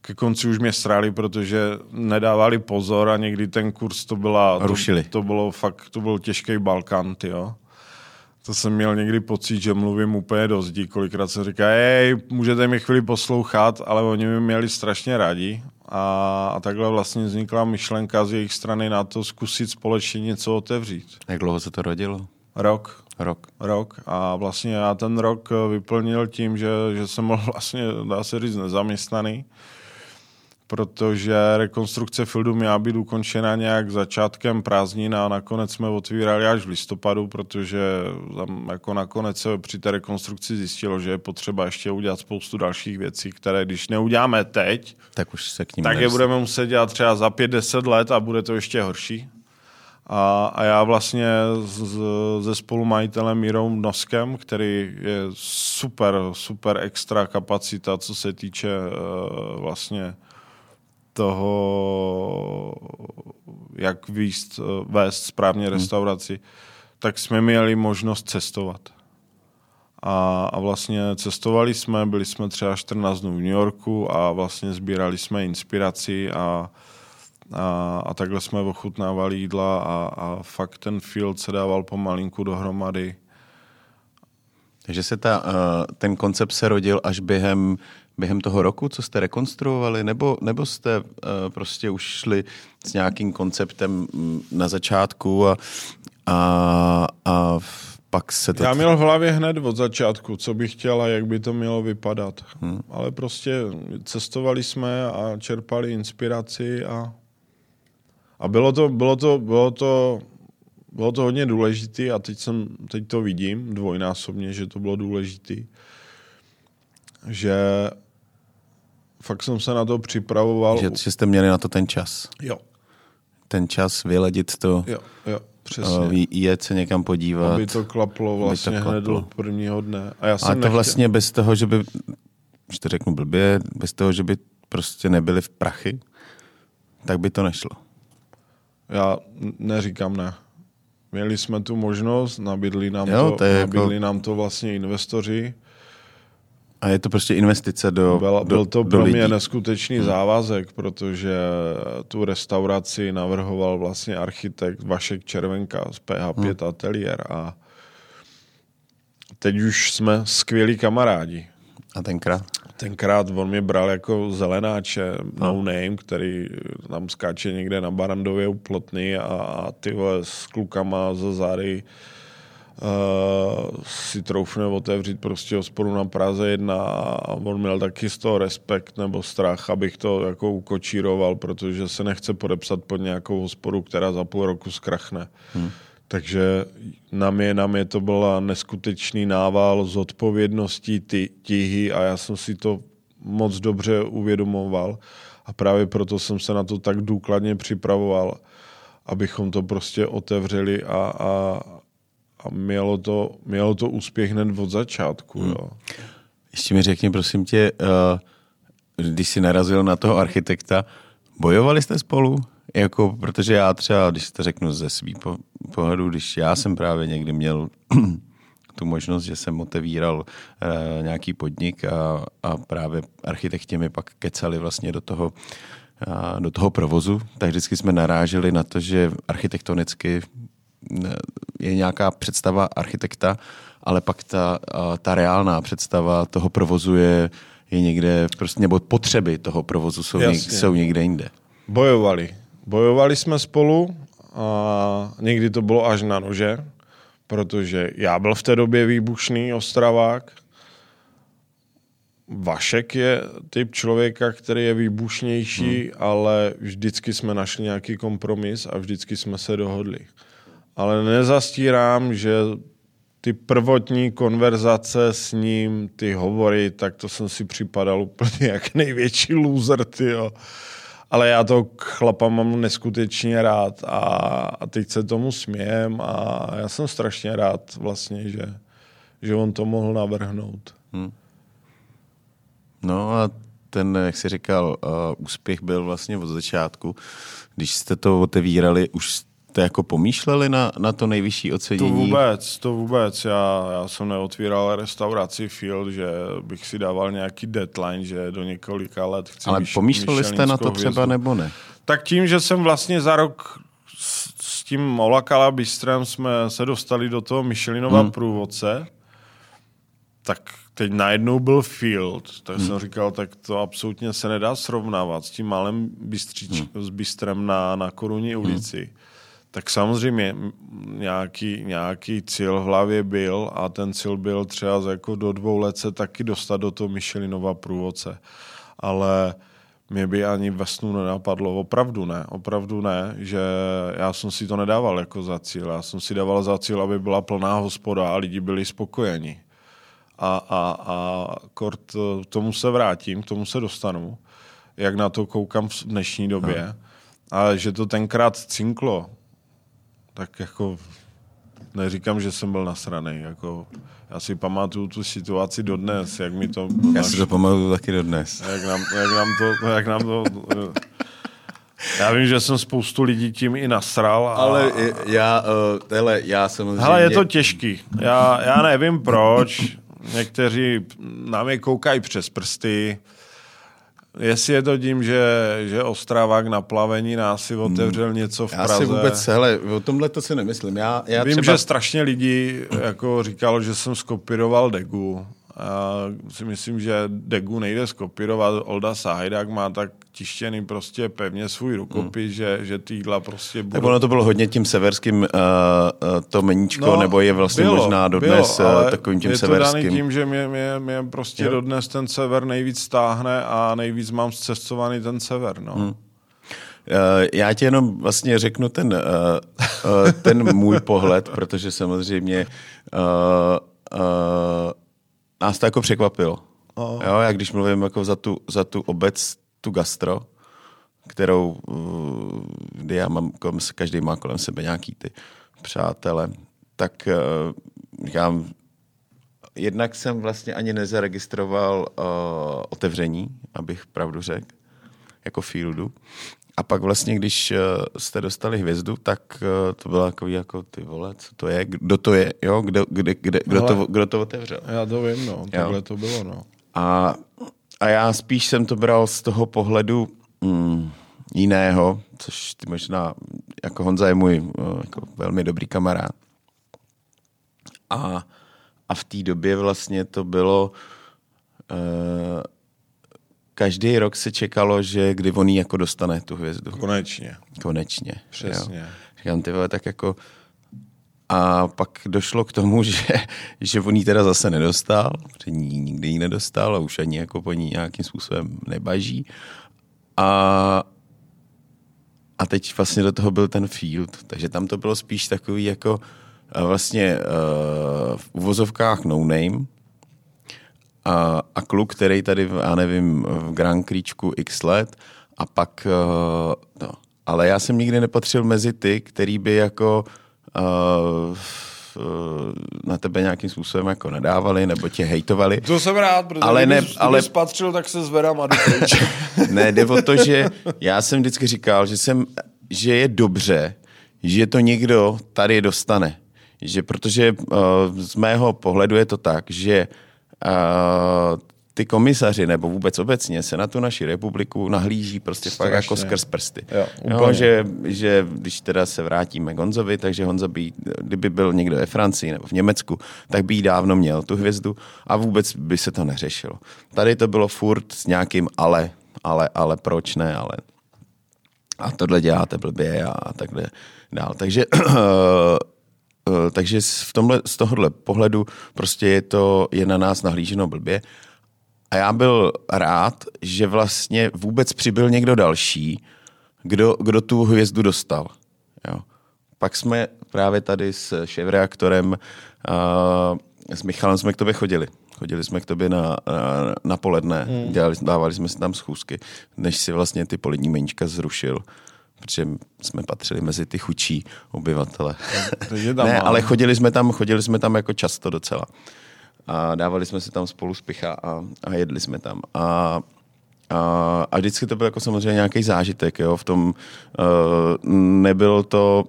Ke konci už mě srali, protože nedávali pozor a někdy ten kurz to byl těžký Balkán, tyjo. To jsem měl někdy pocit, že mluvím úplně do zdi, kolikrát jsem říkal, můžete mě chvíli poslouchat, ale oni mi měli strašně rádi a takhle vlastně vznikla myšlenka z jejich strany na to zkusit společně něco otevřít. Jak dlouho se to rodilo? Rok. A vlastně já ten rok vyplnil tím, že jsem byl vlastně, dá se říct, nezaměstnaný, protože rekonstrukce Fieldu měla být ukončena nějak začátkem prázdnin a nakonec jsme otvírali až v listopadu, protože tam jako nakonec se při té rekonstrukci zjistilo, že je potřeba ještě udělat spoustu dalších věcí, které když neuděláme teď, tak už se k nim je budeme muset dělat třeba za 5-10 let a bude to ještě horší. A já vlastně se spolumajitelem Mírou Noskem, který je super extra kapacita, co se týče vlastně toho, jak vést správně restauraci, tak jsme měli možnost cestovat. A vlastně cestovali jsme, byli jsme třeba 14 dnů v New Yorku a vlastně sbírali jsme inspiraci a takhle jsme ochutnávali jídla a fakt ten Field se dával pomalinku dohromady. Takže se ten koncept se rodil až během toho roku, co jste rekonstruovali, nebo jste prostě už šli s nějakým konceptem na začátku a pak se to... Já měl v hlavě hned od začátku, co bych chtěl a jak by to mělo vypadat. Ale prostě cestovali jsme a čerpali inspiraci a bylo to hodně důležité a teď to vidím dvojnásobně, že to bylo důležité, že fakt jsem se na to připravoval. Že jste měli na to ten čas. Jo. Ten čas vyladit to. Jo, přesně. Jet se někam podívat. Aby to klaplo vlastně hned do prvního dne. A to vlastně bez toho, že by, když to řeknu blbě, bez toho, že by prostě nebyli v prachy, tak by to nešlo. Já neříkám ne. Měli jsme tu možnost, nabídli nám to vlastně investoři. A je to prostě investice do lidí. Byl to pro mě neskutečný závazek, protože tu restauraci navrhoval vlastně architekt Vašek Červenka z PH5 Ateliér a teď už jsme skvělí kamarádi. A tenkrát? Tenkrát on mě bral jako zelenáče, no name, který nám skáče někde na Barandově u Plotny a ty vole s klukama za zády si troufne otevřít prostě hospodu na Praze 1 a on měl taky z toho respekt nebo strach, abych to jako ukočíroval, protože se nechce podepsat pod nějakou hospodu, která za půl roku zkrachne. Takže na mě to byl neskutečný nával z odpovědností, tíhy a já jsem si to moc dobře uvědomoval a právě proto jsem se na to tak důkladně připravoval, abychom to prostě otevřeli a mělo to úspěch hned od začátku. Jo. Ještě mi řekni, prosím tě, když jsi narazil na toho architekta, bojovali jste spolu? Jako, protože já třeba, když to řeknu ze svý pohledu, když já jsem právě někdy měl tu možnost, že jsem otevíral nějaký podnik a právě architekti mi pak kecali vlastně do toho provozu, tak vždycky jsme naráželi na to, že architektonicky je nějaká představa architekta, ale pak ta reálná představa toho provozu je někde, prostě, nebo potřeby toho provozu jsou někde jinde. Bojovali jsme spolu a někdy to bylo až na nože, protože já byl v té době výbušný ostravák. Vašek je typ člověka, který je výbušnější, ale vždycky jsme našli nějaký kompromis a vždycky jsme se dohodli. Ale nezastírám, že ty prvotní konverzace s ním, ty hovory, tak to jsem si připadal úplně jak největší loser, tyjo. Ale já toho chlapa mám neskutečně rád a teď se tomu smějem a já jsem strašně rád vlastně, že on to mohl navrhnout. No a ten, jak jsi říkal, úspěch byl vlastně od začátku. Když jste to otevírali, už jste jako pomýšleli na to nejvyšší ocenění? To vůbec. Já jsem neotvíral restauraci Field, že bych si dával nějaký deadline, že do několika let chci. Ale pomýšleli jste na to třeba nebo ne? Tak tím, že jsem vlastně za rok s tím Olakala bistrem jsme se dostali do toho Michelinova průvodce, tak teď najednou byl Field, tak jsem říkal, tak to absolutně se nedá srovnávat s tím malým bistrem na Korunní ulici. Tak samozřejmě nějaký cíl v hlavě byl a ten cíl byl třeba jako do 2 let se taky dostat do toho Michelinova průvodce. Ale mě by ani ve snu nenapadlo, opravdu ne, že já jsem si to nedával jako za cíl. Já jsem si dával za cíl, aby byla plná hospoda a lidi byli spokojeni. A kort tomu se vrátím, k tomu se dostanu, jak na to koukám v dnešní době. A že to tenkrát cinklo, tak jako neříkám, že jsem byl nasranej. Jako, já si pamatuju tu situaci dodnes, jak mi to... Já si to pamatuju taky dodnes. Jak nám to... Já vím, že jsem spoustu lidí tím i nasral. Ale já samozřejmě... Hele, je to těžký. Já nevím proč. Někteří na mě koukají přes prsty. Jestli je to tím, že Ostrávák na plavení nás si otevřel něco v Praze. Já si vůbec, hele, o tomhle to si nemyslím. Já vím, třeba... že strašně lidí jako říkalo, že jsem skopíroval Degu. Já si myslím, že Degu nejde skopírovat. Olda Sahajdák má tak tištěný prostě pevně svůj rukopis, že ty jídla prostě budou... Nebo ono to bylo hodně tím severským to meníčko, no, nebo je vlastně bylo, možná dodnes bylo, takovým tím severským. Je to daný tím, že mě prostě dodnes ten sever nejvíc stáhne a nejvíc mám zcestovaný ten sever, no. Já ti jenom vlastně řeknu ten můj pohled, protože samozřejmě nás to jako překvapilo. Oh. Jo, já když mluvím jako za tu obec, tu gastro, kterou kdy já mám, každý má kolem sebe nějaký ty přátele, tak říkám, jednak jsem vlastně ani nezaregistroval otevření, abych pravdu řekl, jako Fieldu, A pak vlastně, když jste dostali hvězdu, tak to bylo takový jako, ty vole, co to je, kdo to je, jo, kdo to otevřel. Já to vím, no, tohle to bylo, no. A já spíš jsem to bral z toho pohledu jiného, což ty možná, jako Honza je můj jako velmi dobrý kamarád. A v té době vlastně to bylo... Každý rok se čekalo, že kdy on jako dostane tu hvězdu. Konečně. Přesně. Jo. Říkám, ty vole, tak jako... A pak došlo k tomu, že on ji teda zase nedostal, že nikdy ji nedostal a už ani jako po ní nějakým způsobem nebaží. A teď vlastně do toho byl ten Field, takže tam to bylo spíš takový jako vlastně v uvozovkách no name, a kluk, který tady, já nevím, v Grand Kríčku x let a pak, no. Ale já jsem nikdy nepatřil mezi ty, který by jako na tebe nějakým způsobem jako nadávali nebo tě hejtovali. To jsem rád, protože ale spatřil, tak se zvedám a jdu pryč. Ne, jde o to, že já jsem vždycky říkal, že je dobře, že to někdo tady dostane. Že, protože z mého pohledu je to tak, že ty komisaři nebo vůbec obecně se na tu naši republiku nahlíží prostě fakt jako skrz prsty. Jo, že když teda se vrátíme k Honzovi, takže Honza by, kdyby byl někdo ve Francii nebo v Německu, tak by jí dávno měl tu hvězdu a vůbec by se to neřešilo. Tady to bylo furt s nějakým ale, proč ne, ale. A tohle děláte blbě a takhle dál. Takže v tomhle, z tohohle pohledu prostě je na nás nahlíženo blbě. A já byl rád, že vlastně vůbec přibyl někdo další, kdo tu hvězdu dostal. Jo. Pak jsme právě tady s šéfredaktorem, s Michalem jsme k tobě chodili. Chodili jsme k tobě na poledne, dávali jsme si tam schůzky, než si vlastně ty polední meníčka zrušil. Protože jsme patřili mezi ty chudší obyvatele. Ne, ale chodili jsme tam jako často docela. A dávali jsme se tam spolu z picha a jedli jsme tam. A vždycky to byl jako samozřejmě nějaký zážitek. Jo? V tom nebylo to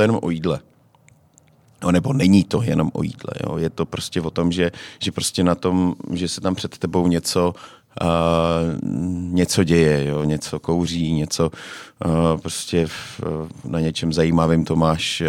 jenom o jídle. No, nebo není to jenom o jídle. Jo? Je to prostě o tom, že prostě na tom, že se tam před tebou něco děje, jo? Něco kouří, něco prostě na něčem zajímavým to máš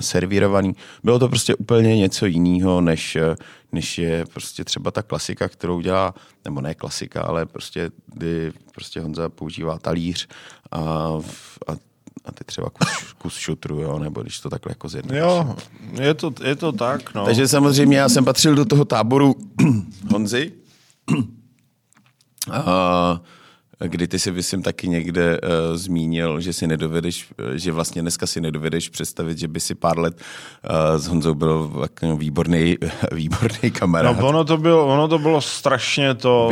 servírovaný. Bylo to prostě úplně něco jiného, než je prostě třeba ta klasika, kterou dělá, nebo ne klasika, ale prostě kdy prostě Honza používá talíř a ty třeba kus šutru, jo, nebo když to takhle jako zjednáš. Jo, je to tak, no. Takže samozřejmě já jsem patřil do toho táboru Honzy, kdy ty si myslím taky někde zmínil, že si nedovedeš, že vlastně dneska si nedovedeš představit, že by si pár let s Honzou byl výborný kamarád. No, ono to bylo strašně to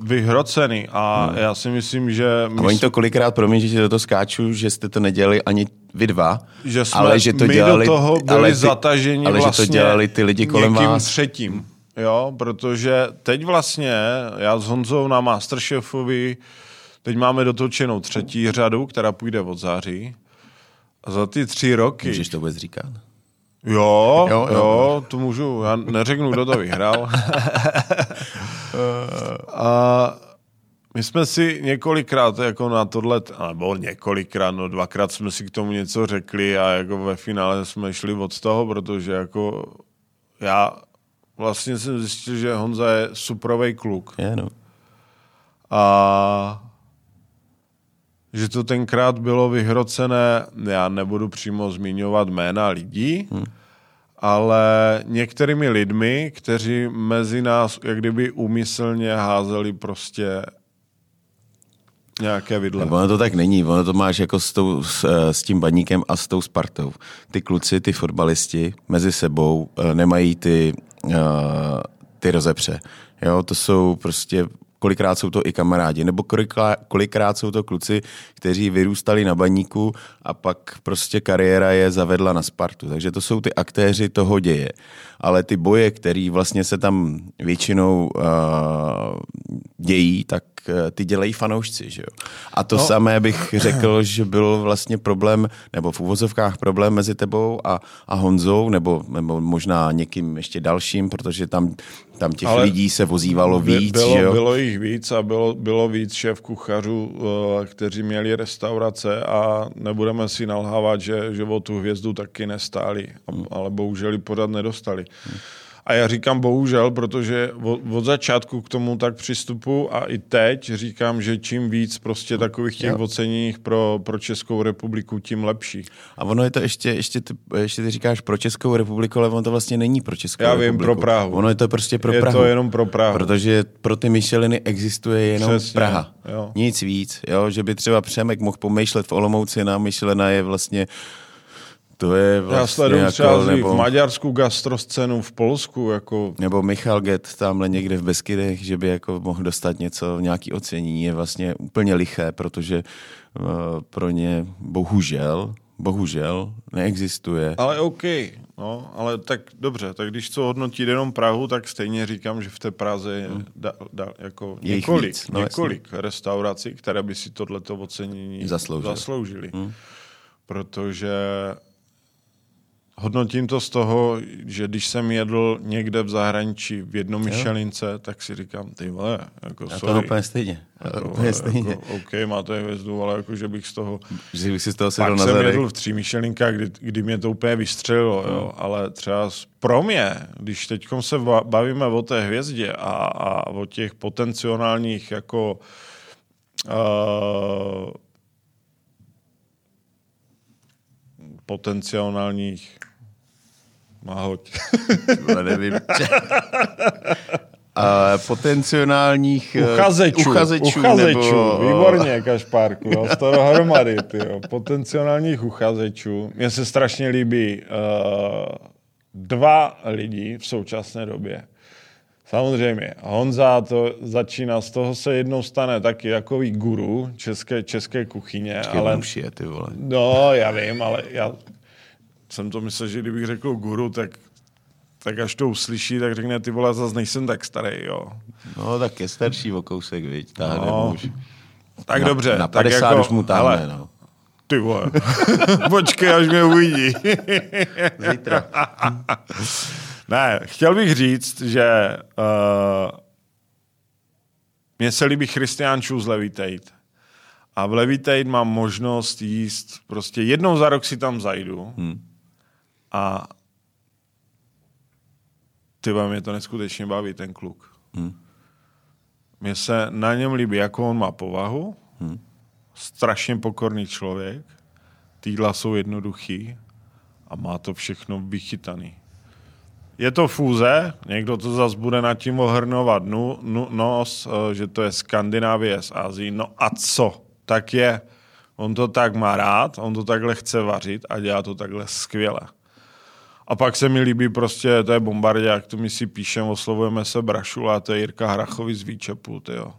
vyhrocený a já si myslím, že... A oni to kolikrát, promiň, že ti do toho skáču, že jste to nedělali ani vy dva, že jsme, ale že to dělali... do toho byli zataženi ale vlastně že to dělali ty lidi kolem vás. Třetím. Jo, protože teď vlastně já s Honzou na MasterChefovi teď máme dotočenou 3. řadu, která půjde od září. A za ty 3 roky... Můžeš to vůbec říkat? Jo, to můžu. Já neřeknu, kdo to vyhrál. A my jsme si několikrát jako na tohle, nebo několikrát, no 2krát jsme si k tomu něco řekli a jako ve finále jsme šli od toho, protože jako já... Vlastně jsem zjistil, že Honza je suprovej kluk. Yeah, no. A že to tenkrát bylo vyhrocené, já nebudu přímo zmiňovat jména lidí, ale některými lidmi, kteří mezi nás jak kdyby úmyslně házeli prostě nějaké vidle. Ono to tak není, ono to máš jako s tím Baníkem a s tou Spartou. Ty kluci, ty fotbalisti mezi sebou nemají ty rozepře. Jo, to jsou prostě, kolikrát jsou to i kamarádi, nebo kolikrát jsou to kluci, kteří vyrůstali na Baníku a pak prostě kariéra je zavedla na Spartu. Takže to jsou ty aktéři toho děje. Ale ty boje, který vlastně se tam většinou dějí, tak ty dělají fanoušci, že jo. A to samé bych řekl, že byl vlastně problém, nebo v uvozovkách problém mezi tebou a Honzou, nebo možná někým ještě dalším, protože tam těch lidí se vozívalo víc, že jo. Bylo jich víc a bylo víc šéf kuchařů, kteří měli restaurace a nebudeme si nalhávat, že o tu hvězdu taky nestáli, ale bohužel ji pořád nedostali. A já říkám bohužel, protože od začátku k tomu tak přistupu a i teď říkám, že čím víc prostě takových těch oceněních pro Českou republiku, tím lepší. A ono je to ještě ty říkáš pro Českou republiku, ale ono to vlastně není pro Českou republiku. Já vím, pro Prahu. Ono je to prostě pro Prahu. Je to jenom pro Prahu. Protože pro ty Micheliny existuje jenom přesně, Praha. Jo. Nic víc. Jo? Že by třeba Přemek mohl pomýšlet v Olomouci na Michelina je vlastně... To je vlastně já sleduju třeba v Maďarsku gastroscénu, v Polsku. Jako... Nebo Michal Gett tamhle někde v Beskydech, že by jako mohl dostat něco, nějaký ocenění, je vlastně úplně liché, protože pro ně bohužel neexistuje. Ale okej, no, ale tak dobře, tak když co hodnotí jenom Prahu, tak stejně říkám, že v té Praze je jako několik restaurací, které by si tohleto ocenění zasloužili. Protože hodnotím to z toho, že když jsem jedl někde v zahraničí v jednom Michelince, tak si říkám, ty vole, jako sorry. Já to úplně stejně. OK, máte hvězdu, ale jako, že bych z toho... Že bych si z toho sedl na zadek. Pak jsem jedl v 3 Michelinkách, kdy mě to úplně vystřelilo, jo. Ale třeba pro mě, když teďkom se bavíme o té hvězdě a o těch potenciálních jako... potenciálních máhoď. Potenciálních uchazečů. Nebo... Výborně, Kašpárku. Z toho hromady. Potenciálních uchazečů. Mně se strašně líbí 2 lidi v současné době. Samozřejmě. Honza to začíná, z toho se jednou stane taky takový guru české kuchyně. Ale je, ty vole. No, já vím, ale já jsem to myslel, že kdybych řekl guru, tak až to uslyší, tak řekne, ty vole, zase nejsem tak starý, jo. No, tak je starší o kousek, viď, táhne muž. Tak na, dobře. Na 50 tak jako, už mu táhne, no. Ty vole, počkej, až mě uvidí. Zítra. Ne, chtěl bych říct, že mě se líbí Christiančů z Levitate. A v Levitate mám možnost jíst, prostě jednou za rok si tam zajdu a tyba mě to neskutečně baví, ten kluk. Mě se na něm líbí, jakou on má povahu, strašně pokorný člověk, týdla jsou jednoduchý a má to všechno vychytaný. Je to fúze, někdo to zase bude nad tím ohrnovat nos, že to je Skandinávie z Asii. No a co? Tak je. On to tak má rád, on to takhle chce vařit a dělá to takhle skvěle. A pak se mi líbí prostě, to je bombardiák, to my si píšeme, oslovujeme se Brašula, to je Jirka Hrachovi z Výčepu, tyjo.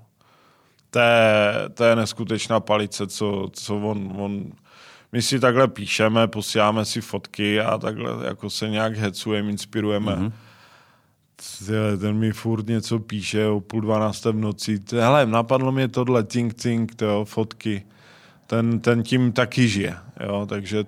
To je neskutečná palice, co on my si takhle píšeme, posíláme si fotky a takhle jako se nějak hecujeme, inspirujeme. Ten mi furt něco píše o 11:30 v noci. Hele, napadlo mě tohle, tink, to fotky. Ten tím taky žije. Jo? Takže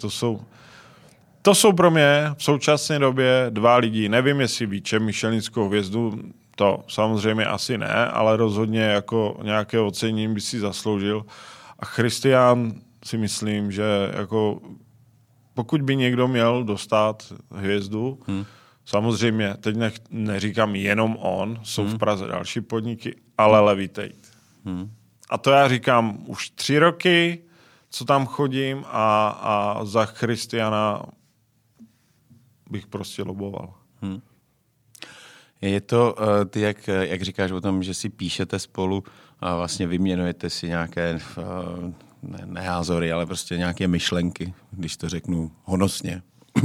to jsou pro mě v současné době 2 lidi. Nevím, jestli víče Michelinskou hvězdu, to samozřejmě asi ne, ale rozhodně jako nějaké ocenění by si zasloužil. A Christian si myslím, že jako pokud by někdo měl dostat hvězdu, samozřejmě, teď neříkám jenom on, jsou v Praze další podniky, ale Levitate. A to já říkám už 3 roky, co tam chodím a za Christiana bych prostě loboval. Je to, ty jak říkáš o tom, že si píšete spolu a vlastně vyměnujete si nějaké... Ne názory, ale prostě nějaké myšlenky, když to řeknu honosně.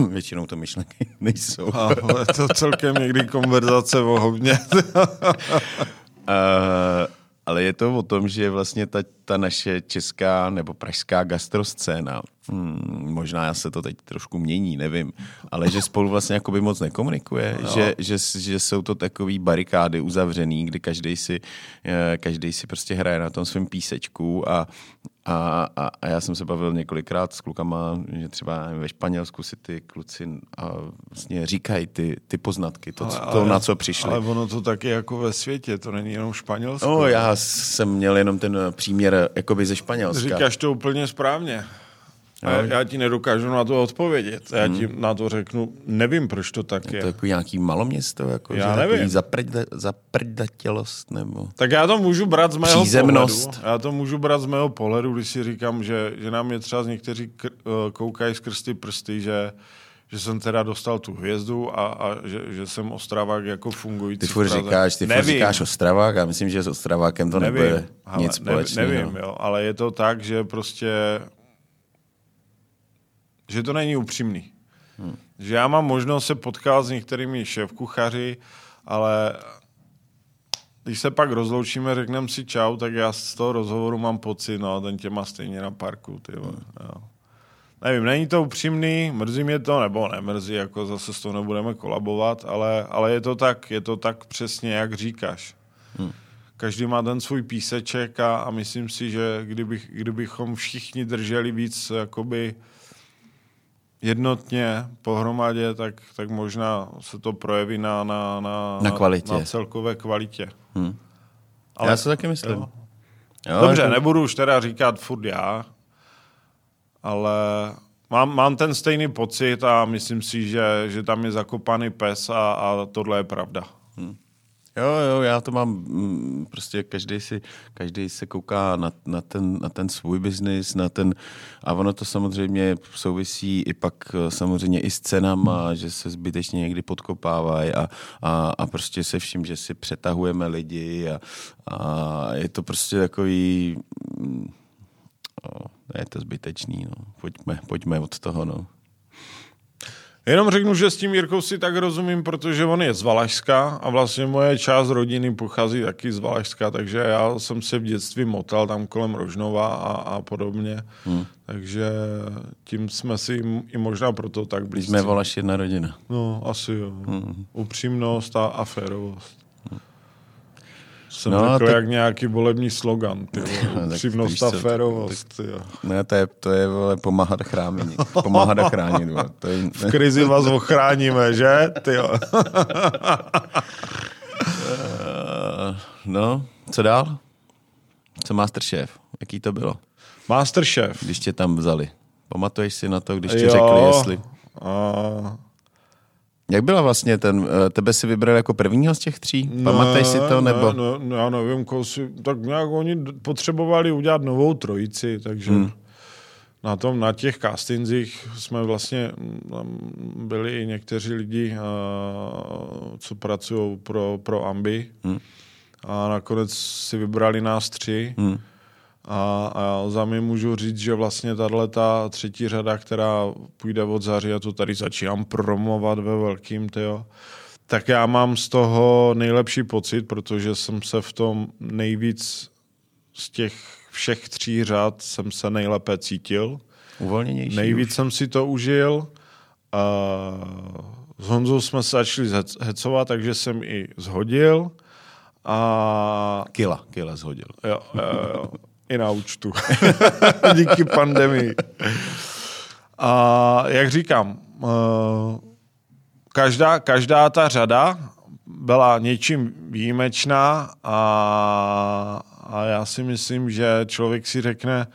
Většinou to myšlenky nejsou. Ale to celkem někdy konverzace o hodně. Ale je to o tom, že vlastně ta naše česká nebo pražská gastroscéna možná se to teď trošku mění, nevím, ale že spolu vlastně jakoby moc nekomunikuje, no. Že jsou to takový barikády uzavřený, kdy každej si prostě hraje na tom svém písečku a já jsem se bavil několikrát s klukama, že třeba ve Španělsku si ty kluci a vlastně říkají ty poznatky, to na co přišli. Ale ono to taky jako ve světě, to není jenom Španělsko. No, já jsem měl jenom ten příměr jakoby ze Španělska. Říkáš to úplně správně. Já ti nedokážu na to odpovědět. Já ti na to řeknu, nevím, proč to tak je. To jako nějaký maloměsto? Jako, já nevím. Zaprdatělost? Nebo... Tak já to můžu brát z mého přízemnost. Pohledu. Já to můžu brát z mého pohledu, když si říkám, že nám je třeba někteří koukají skrz ty prsty, že jsem teda dostal tu hvězdu a že jsem Ostravák jako fungující. Ty furt říkáš Ostravák a myslím, že s Ostravákem to nebude nic společného. Nevím, jo, ale je to tak, že prostě... že to není upřímný. Že já mám možnost se potkat s některými šéfkuchaři, ale když se pak rozloučíme, řekneme si čau, tak já z toho rozhovoru mám pocit, no, ten tě má stejně na parku. Jo. Nevím, není to upřímný, mrzí mě to, nebo nemrzí, jako zase s toho nebudeme kolabovat, ale je to tak přesně, jak říkáš. Každý má ten svůj píseček a myslím si, že kdybychom všichni drželi víc, jakoby jednotně, pohromadě, tak možná se to projeví na celkové kvalitě. Ale já se taky myslím. Jo. Dobře, nebudu už teda říkat furt já, ale mám ten stejný pocit a myslím si, že tam je zakopaný pes a tohle je pravda. Jo, já to mám, prostě každý se kouká na ten svůj biznis, a ono to samozřejmě souvisí i pak samozřejmě i s cenama, že se zbytečně někdy podkopávají a prostě se vším, že si přetahujeme lidi a je to prostě takový, je to zbytečný, no. Pojďme od toho, no. Jenom řeknu, že s tím Jirkou si tak rozumím, protože on je z Valašska a vlastně moje část rodiny pochází taky z Valašska, takže já jsem se v dětství motal tam kolem Rožnova a podobně. Takže tím jsme si i možná proto tak blízci. Jsme Valaš jedna rodina. No, asi jo. Upřímnost a férovost. Jsem řekl jak nějaký volební slogan. Upřímnost a férovost. Ne, to je vole, pomáhat chránit. V krizi vás ochráníme, že? Tyjo. No, co dál? Co MasterChef? Jaký to bylo? MasterChef. Když tě tam vzali. Pamatuješ si na to, když ti řekli, jestli... Jak byla vlastně tebe si vybral jako prvního z těch tří? Pamatuješ si to, nebo? Ne, já nevím, tak nějak oni potřebovali udělat novou trojici, takže na těch castingzích jsme vlastně, byli i někteří lidi, co pracují pro Ambi a nakonec si vybrali nás tři. A za mě můžu říct, že vlastně tato třetí řada, která půjde od září, a to tady začínám promovat ve velkým, tak já mám z toho nejlepší pocit, protože jsem se v tom nejvíc z těch všech tří řad jsem se nejlépe cítil. Uvolněnější. Nejvíc už jsem si to užil. S Honzou jsme se začali hecovat, takže jsem i zhodil. Kila zhodil. Jo. I na účtu. Díky pandemii. A jak říkám, každá ta řada byla něčím výjimečná a já si myslím, že člověk si řekne,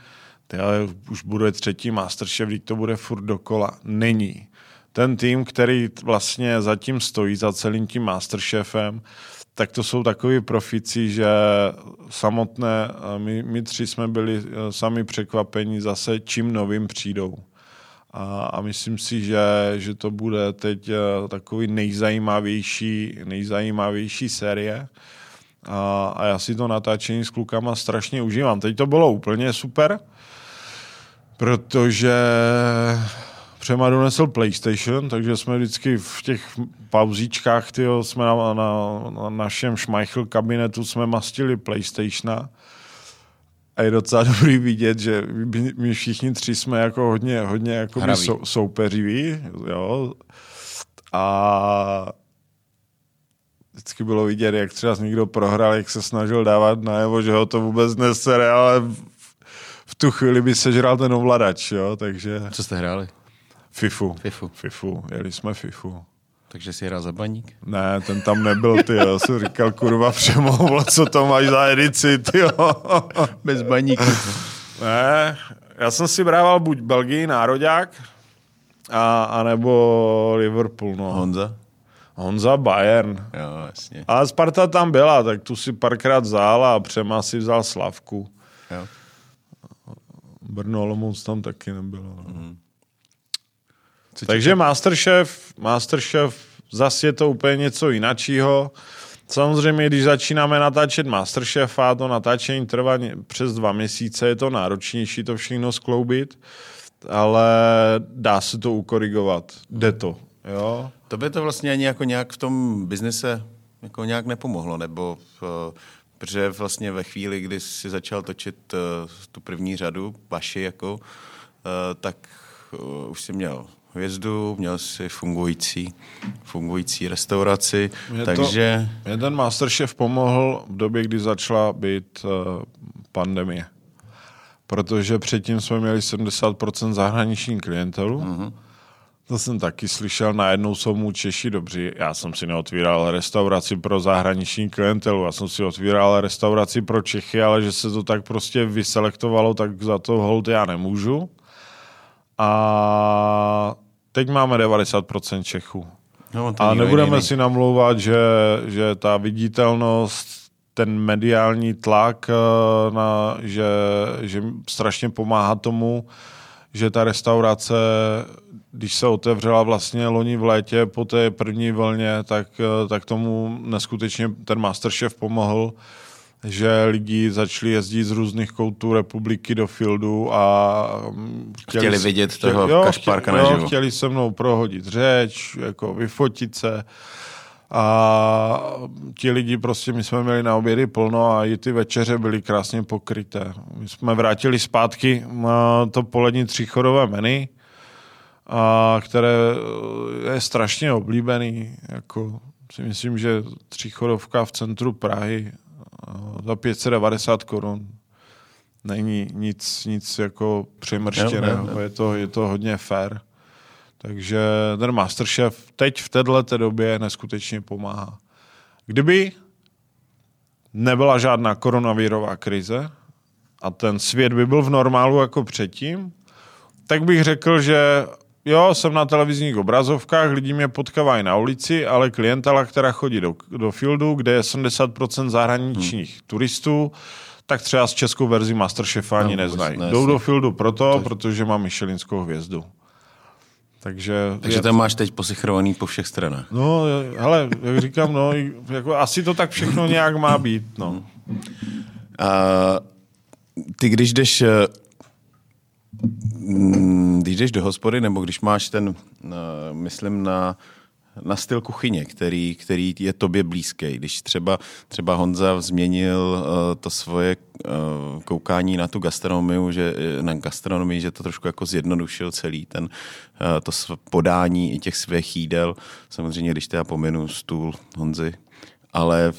už bude třetí MasterChef, to bude furt dokola. Není. Ten tým, který vlastně zatím stojí za celým tím MasterChefem, tak to jsou takový profici, že samotné, my tři jsme byli sami překvapení zase, čím novým přijdou. A myslím si, že to bude teď takový nejzajímavější série. A já si to natáčení s klukama strašně užívám. Teď to bylo úplně super, protože Přema donesl PlayStation, takže jsme vždycky v těch pauzíčkách, jsme na našem Schmeichel kabinetu jsme mastili PlayStationa A je docela dobrý vidět, že my všichni tři jsme jako hodně jako soupeřiví. Jo. A vždycky bylo vidět, jak třeba někdo prohrál, jak se snažil dávat najevo, že ho to vůbec nesere, ale v tu chvíli by sežral ten ovladač. Jo. Takže... Co jste hráli? FIFU. Jeli jsme FIFU. Takže jsi hrál za Baník? Ne, ten tam nebyl, ty. Já jsem říkal, kurva, Přemohlo, co to máš za edici, ty. Bez Baníku. Ne, já jsem si brával buď Belgii, nároďák, anebo Liverpool. No. Honza Bayern. Jo, jasně. A Sparta tam byla, tak tu si párkrát vzal a Přema si vzal Slavku. Jo. Brno, Olomouc tam taky nebylo. No. Mm. Takže MasterChef zase je to úplně něco jináčího. Samozřejmě, když začínáme natáčet MasterChefa, to natáčení trvá přes 2 měsíce, je to náročnější to všechno skloubit, ale dá se to ukorigovat. Jde to. Jo? To by to vlastně ani jako nějak v tom biznise jako nějak nepomohlo, nebo protože vlastně ve chvíli, kdy si začal točit tu první řadu, vaši jako, tak už jsi měl hvězdu, měl jsi fungující restauraci, takže... Mě ten MasterChef pomohl v době, kdy začala být pandemie. Protože předtím jsme měli 70% zahraniční klientelu. Mm-hmm. To jsem taky slyšel, najednou jsou mu Češi dobří. Já jsem si neotvíral restauraci pro zahraniční klientelu, já jsem si otvíral restauraci pro Čechy, ale že se to tak prostě vyselektovalo, tak za to hold já nemůžu. A teď máme 90% Čechů. No, a nebudeme si namlouvat, že ta viditelnost, ten mediální tlak, že strašně pomáhá tomu, že ta restaurace, když se otevřela vlastně loni v létě po té první vlně, tak tomu neskutečně ten MasterChef pomohl, že lidi začali jezdit z různých koutů republiky do Fieldu a chtěli vidět toho Kašpárka naživo. Jo, chtěli se mnou prohodit řeč, jako vyfotit se. A ti lidi prostě, my jsme měli na obědy plno a i ty večeře byly krásně pokryté. My jsme vrátili zpátky to polední 3chodové menu, které je strašně oblíbený. Jako si myslím, že 3chodovka v centru Prahy za 590 Kč. Není nic jako přemrštěného, je to hodně fair. Takže ten MasterChef teď v této době neskutečně pomáhá. Kdyby nebyla žádná koronavirová krize a ten svět by byl v normálu jako předtím, tak bych řekl, že jo, jsem na televizních obrazovkách, lidi mě potkávají na ulici, ale klientela, která chodí do Fieldu, kde je 70% zahraničních turistů, tak třeba s českou verzi MasterChefa ani neznají. Jdou do Fieldu protože má michelinskou hvězdu. Takže tam máš teď posichrovaný po všech stranách. No, hele, jak říkám, jako asi to tak všechno nějak má být. No. A ty, když jdeš do hospody, nebo když máš ten, myslím, na styl kuchyně, který je tobě blízký. Když třeba Honza změnil to svoje koukání na tu gastronomii, že to trošku jako zjednodušil celý ten to podání i těch svých jídel. Samozřejmě, když teda pominu stůl Honzy, ale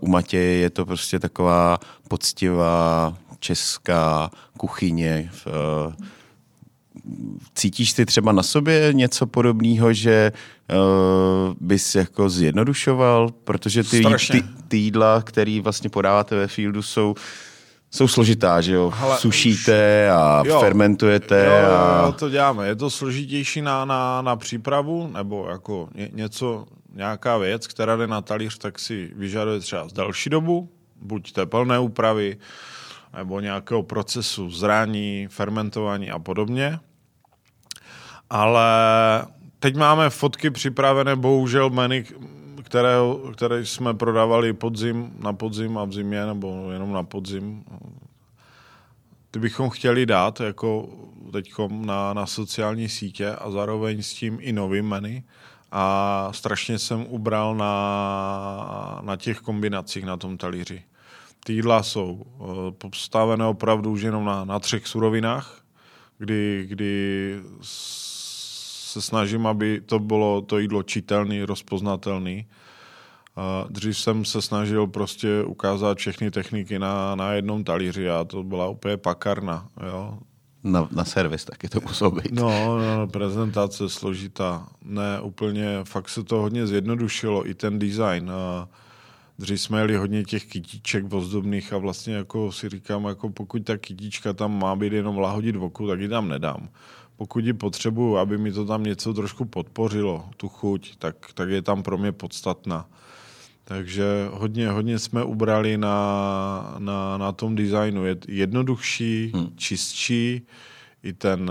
u Matěje je to prostě taková poctivá česká kuchyně. Cítíš ty třeba na sobě něco podobného, že bys jako zjednodušoval? Protože ty jídla, které vlastně podáváte ve Fieldu, jsou složitá, že jo? Hele, sušíte a fermentujete. Jo, to děláme. Je to složitější na přípravu, nebo jako nějaká věc, která jde na talíř, tak si vyžaduje třeba z další dobu, buď tepelné úpravy, nebo nějakého procesu zrání, fermentování a podobně. Ale teď máme fotky připravené, bohužel menu, které jsme prodávali na podzim a v zimě, nebo jenom na podzim. Ty bychom chtěli dát jako teďkom na sociální sítě a zároveň s tím i nový menu. A strašně jsem ubral na těch kombinacích na tom talíři. Ty jídla jsou postavené opravdu už jenom na třech surovinách, kdy se snažím, aby to bylo to jídlo čitelné, rozpoznatelné. Dřív jsem se snažil prostě ukázat všechny techniky na jednom talíři a to byla úplně pakarna. Jo? Na servis taky to působí. No, prezentace složitá. Ne, úplně, fakt se to hodně zjednodušilo, i ten design. Dřív jsme jeli hodně těch kytíček ozdobných a vlastně jako si říkám, jako pokud ta kytíčka tam má být jenom lahodit voku, tak ji tam nedám. Pokud ji potřebuju, aby mi to tam něco trošku podpořilo, tu chuť, tak je tam pro mě podstatná. Takže hodně jsme ubrali na tom designu. Je jednodušší, čistší, i ten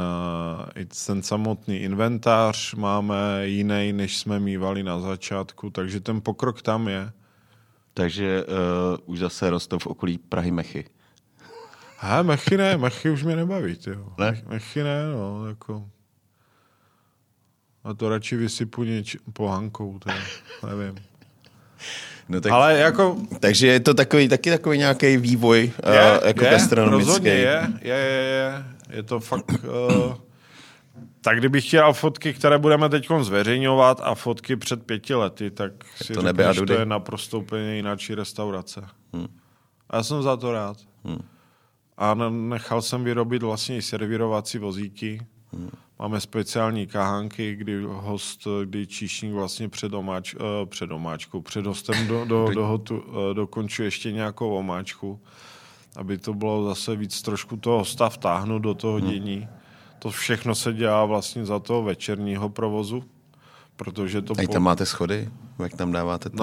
samotný inventář máme jiný, než jsme mívali na začátku, takže ten pokrok tam je. Takže už zase rostou v okolí Prahy mechy. He, mechy už mě nebaví. Tyjo. Ne? Mechy ne, no, jako. A to radši vysypu pohankou, nevím. No tak, ale jako... Takže je to taky takový nějaký vývoj jako gastronomický. Rozhodně je. Je to fakt... Tak kdybych chtěl fotky, které budeme teď zveřejňovat a fotky před 5 lety, tak si řekneš, to je naprosto úplně jináčí restaurace. A já jsem za to rád. A nechal jsem vyrobit vlastně i servírovací vozíky. Máme speciální kahánky, kdy číšník vlastně před hostem dokončuje ještě nějakou omáčku, aby to bylo zase víc trošku toho hosta vtáhnout do toho dění. To všechno se dělá vlastně za toho večerního provozu, protože to... A tam máte schody? Jak tam dáváte? Tam?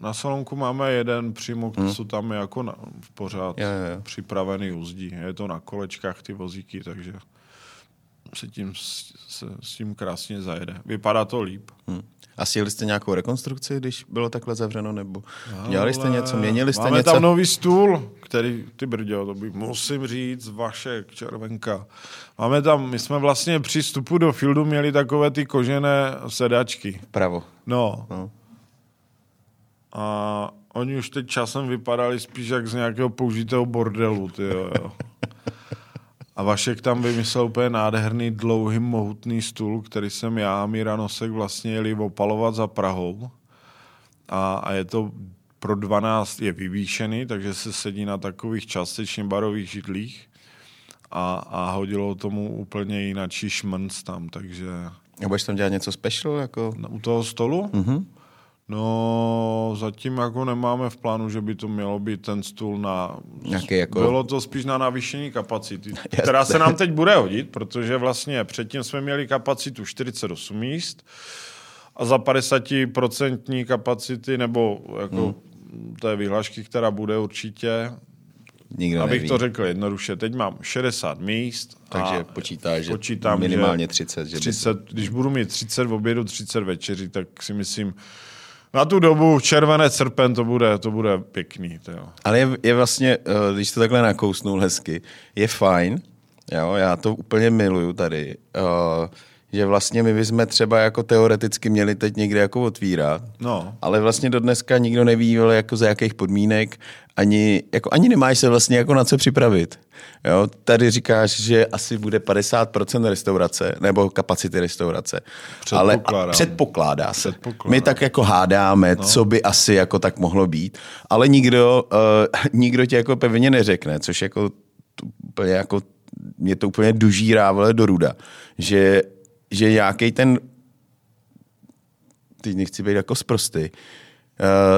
Na salonku máme jeden přímo, co tam je jako pořád připravený uzdí. Je to na kolečkách ty vozíky, takže se s tím krásně zajede. Vypadá to líp. A stihli jste nějakou rekonstrukci, když bylo takhle zavřeno? Nebo dělali jste něco, měnili jste něco? Máme tam nový stůl, který, ty brďo, to bych musím říct, Vašek Červenka. Máme tam, my jsme vlastně při vstupu do Fieldu měli takové ty kožené sedačky. Pravo. No. A oni už teď časem vypadali spíš jak z nějakého použitého bordelu, tyjo. A Vašek tam vymyslel úplně nádherný, dlouhý, mohutný stůl, který jsem já a Míra Nosek vlastně jeli opalovat za Prahou. A je to pro 12, je vyvýšený, takže se sedí na takových částečně barových židlích a hodilo tomu úplně jinačí šmrnc tam, takže... A budeš tam dělat něco special? Jako... U toho stolu? Mm-hmm. No, zatím jako nemáme v plánu, že by to mělo být ten stůl na... Jako... Bylo to spíš na navýšení kapacity, která se nám teď bude hodit, protože vlastně předtím jsme měli kapacitu 48 míst a za 50% kapacity, nebo jako té vyhlášky, která bude určitě, nikdo abych neví. To řekl jednoduše, teď mám 60 míst. Takže počítám, že minimálně 30. Že 30 by... Když budu mít 30 v obědu, 30 večeři, tak si myslím... Na tu dobu červené srpen to bude pěkný. Jo. Ale je vlastně, když to takhle nakousnul hezky, je fajn, jo, já to úplně miluju tady, že vlastně my bychom třeba jako teoreticky měli teď někde jako otvírat, ale vlastně do dneska nikdo neví, jako za jakých podmínek, ani nemáš se vlastně jako na co připravit. Jo, tady říkáš, že asi bude 50% restaurace, nebo kapacity restaurace. Ale předpokládá se. My tak jako hádáme, co by asi jako tak mohlo být, ale nikdo ti jako pevně neřekne, což jako úplně jako mě to úplně dožírá do ruda, že nějaký ten, teď nechci být jako sprostý,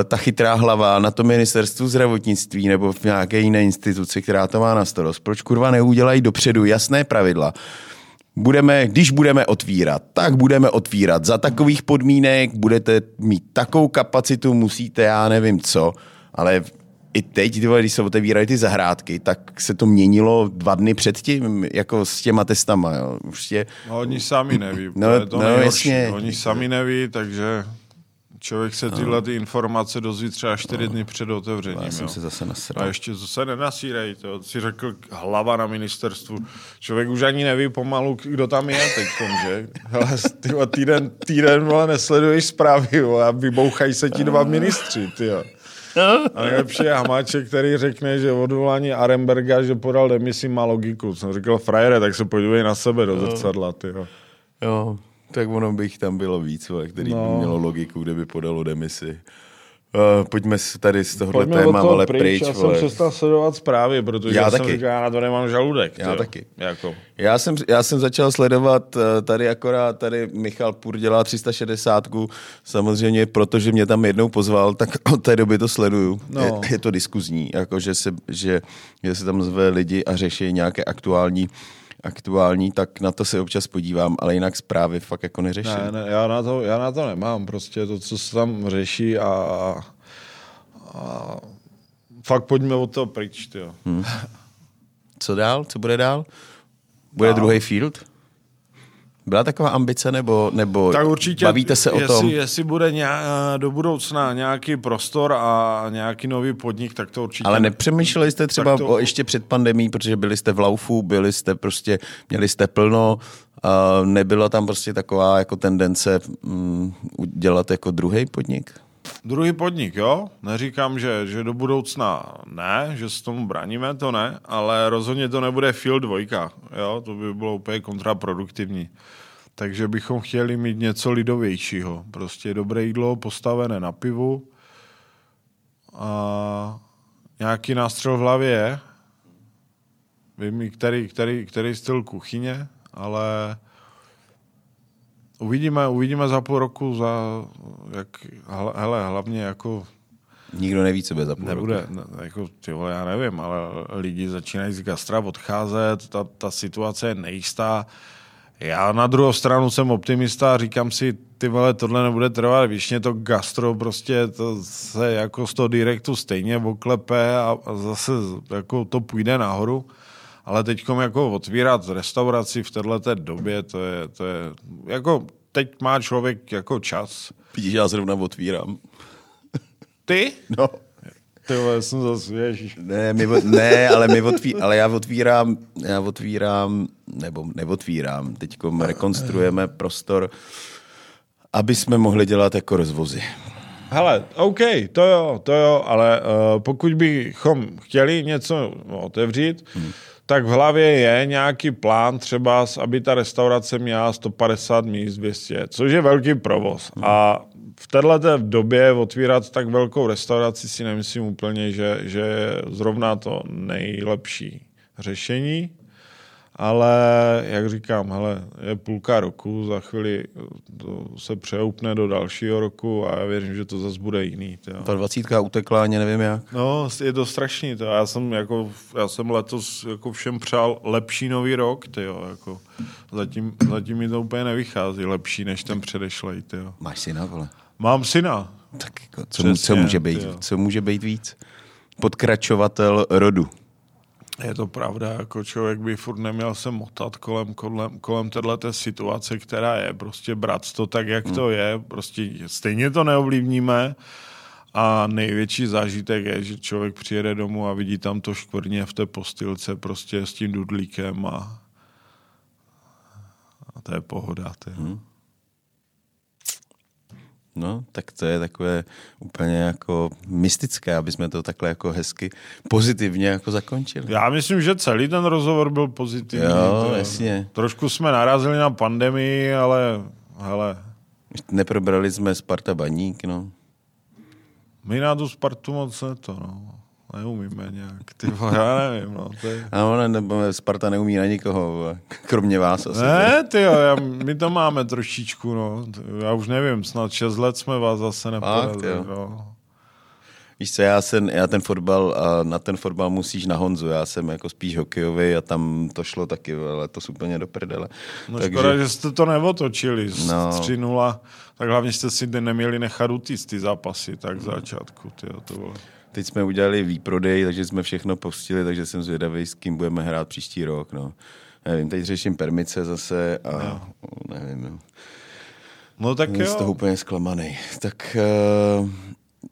ta chytrá hlava na to ministerstvu zdravotnictví nebo v nějaké jiné instituci, která to má na starost. Proč kurva neudělají dopředu jasné pravidla? Když budeme otvírat, tak budeme otvírat. Za takových podmínek budete mít takovou kapacitu, musíte, já nevím co, ale i teď, když se otevírají ty zahrádky, tak se to měnilo 2 dny předtím, jako s těma testama. Jo. Prostě... No, oni sami neví. Oni sami neví, takže... Člověk se tyhle ty informace dozví třeba 4 dny před otevřením. Já jsem se zase nasral. A ještě zase nenasírají. To si řekl hlava na ministerstvu. Člověk už ani neví pomalu, kdo tam je teďkom, že? Hele, týden nesleduješ zprávy, a vybouchají se ti 2 ministři, tyjo. A nejlepší je Hamáček, který řekne, že odvolání Aremberga, že podal demisi, má logiku. Jsem říkal, frajere, tak se podívej na sebe do zrcadla, tyho. Jo, tak ono bych tam bylo víc, který by mělo logiku, kdyby podalo demisi. Pojďme tady z tohohle téma, ale pryč. Já jsem přestal sledovat zprávy, protože já jsem říkal, já na to nemám žaludek. Já taky. Jako. Já jsem začal sledovat tady akorát, tady Michal Půr dělá 360, samozřejmě, protože mě tam jednou pozval, tak od té doby to sleduju. No. Je to diskuzní, jako, že se tam zve lidi a řeší nějaké aktuální, tak na to se občas podívám, ale jinak zprávy fakt jako neřeším. Ne, já na to nemám, prostě to, co se tam řeší a fakt pojďme od toho pryč, tyjo. Co dál? Co bude dál? Bude druhý Field? Byla taková ambice, nebo tak určitě, bavíte se o tom? Jestli bude do budoucna nějaký prostor a nějaký nový podnik, tak to určitě... Ale nepřemýšleli jste třeba ještě před pandemí, protože byli jste v laufu, měli jste plno, nebyla tam prostě taková jako tendence udělat jako druhý podnik? Druhý podnik, jo. Neříkám, že do budoucna ne, že se tomu bráníme, to ne, ale rozhodně to nebude Field 2, jo. To by bylo úplně kontraproduktivní. Takže bychom chtěli mít něco lidovějšího. Prostě dobré jídlo postavené na pivu a nějaký nástřel v hlavě je. Vím, který styl kuchyně, ale... Uvidíme za půl roku, hlavně jako... Nikdo neví, co bude za půl roku. Jako, já nevím, ale lidi začínají z gastra odcházet, ta situace je nejistá. Já na druhou stranu jsem optimista a říkám si, ty vole, tohle nebude trvat, věčně to gastro prostě to se jako z toho direktu stejně oklepe a zase jako to půjde nahoru. Ale teďkom jako otvírat restauraci v této době, to je jako teď má člověk jako čas. Vidíš, já zrovna otvírám. Ty? No. Ty vole, jsem zase, ježiš. Já otvírám, teďkom rekonstruujeme prostor, aby jsme mohli dělat jako rozvozy. Hele, OK, to jo, ale pokud bychom chtěli něco otevřít, tak v hlavě je nějaký plán třeba, aby ta restaurace měla 150 míst, 200, což je velký provoz. A v této době otvírat tak velkou restauraci si nemyslím úplně, že je zrovna to nejlepší řešení. Ale, jak říkám, hele, je půlka roku, za chvíli to se přehoupne do dalšího roku a já věřím, že to zase bude jiný. Ta 20 utekla, ani nevím jak. No, je to strašný. Tějo. Já jsem letos jako všem přál lepší nový rok. Tějo, jako. Zatím mi to úplně nevychází lepší, než ten předešlej. Tějo. Máš syna, vole? Mám syna. Tak jako, co může být víc? Pokračovatel rodu. Je to pravda, jako člověk by furt neměl se motat kolem této situace, která je. Prostě brát to tak, jak to je. Prostě stejně to neovlivníme. A největší zážitek je, že člověk přijede domů a vidí tam to škvrně v té postýlce prostě s tím dudlíkem a to je pohoda. No, tak to je takové úplně jako mystické, aby jsme to takhle jako hezky pozitivně jako zakončili. Já myslím, že celý ten rozhovor byl pozitivní. Jo, jasně. Trošku jsme narazili na pandemii, ale hele. Neprobrali jsme Sparta Baník, no. My na tu Spartu moc ne to, no. Neumíme nějak, ty vole, já nevím, no. Ano, Sparta neumí na nikoho, kromě vás asi. Ne, tyjo, my to máme trošičku, no. Já už nevím, snad 6 let jsme vás zase neporazili, no. Víš co, já ten fotbal, na ten fotbal musíš na Honzu, já jsem jako spíš hokejový a tam to šlo taky, letos úplně do prdele. No takže... škoda, že jste to neotočili, 3-0, tak hlavně jste si neměli nechat utíct ty zápasy, tak v začátku, tyjo, to bylo... Teď jsme udělali výprodej, takže jsme všechno postili, takže jsem zvědavý, s kým budeme hrát příští rok. No. Nevím, teď řeším permice zase a nevím. No tak jsem z toho úplně zklamanej. Tak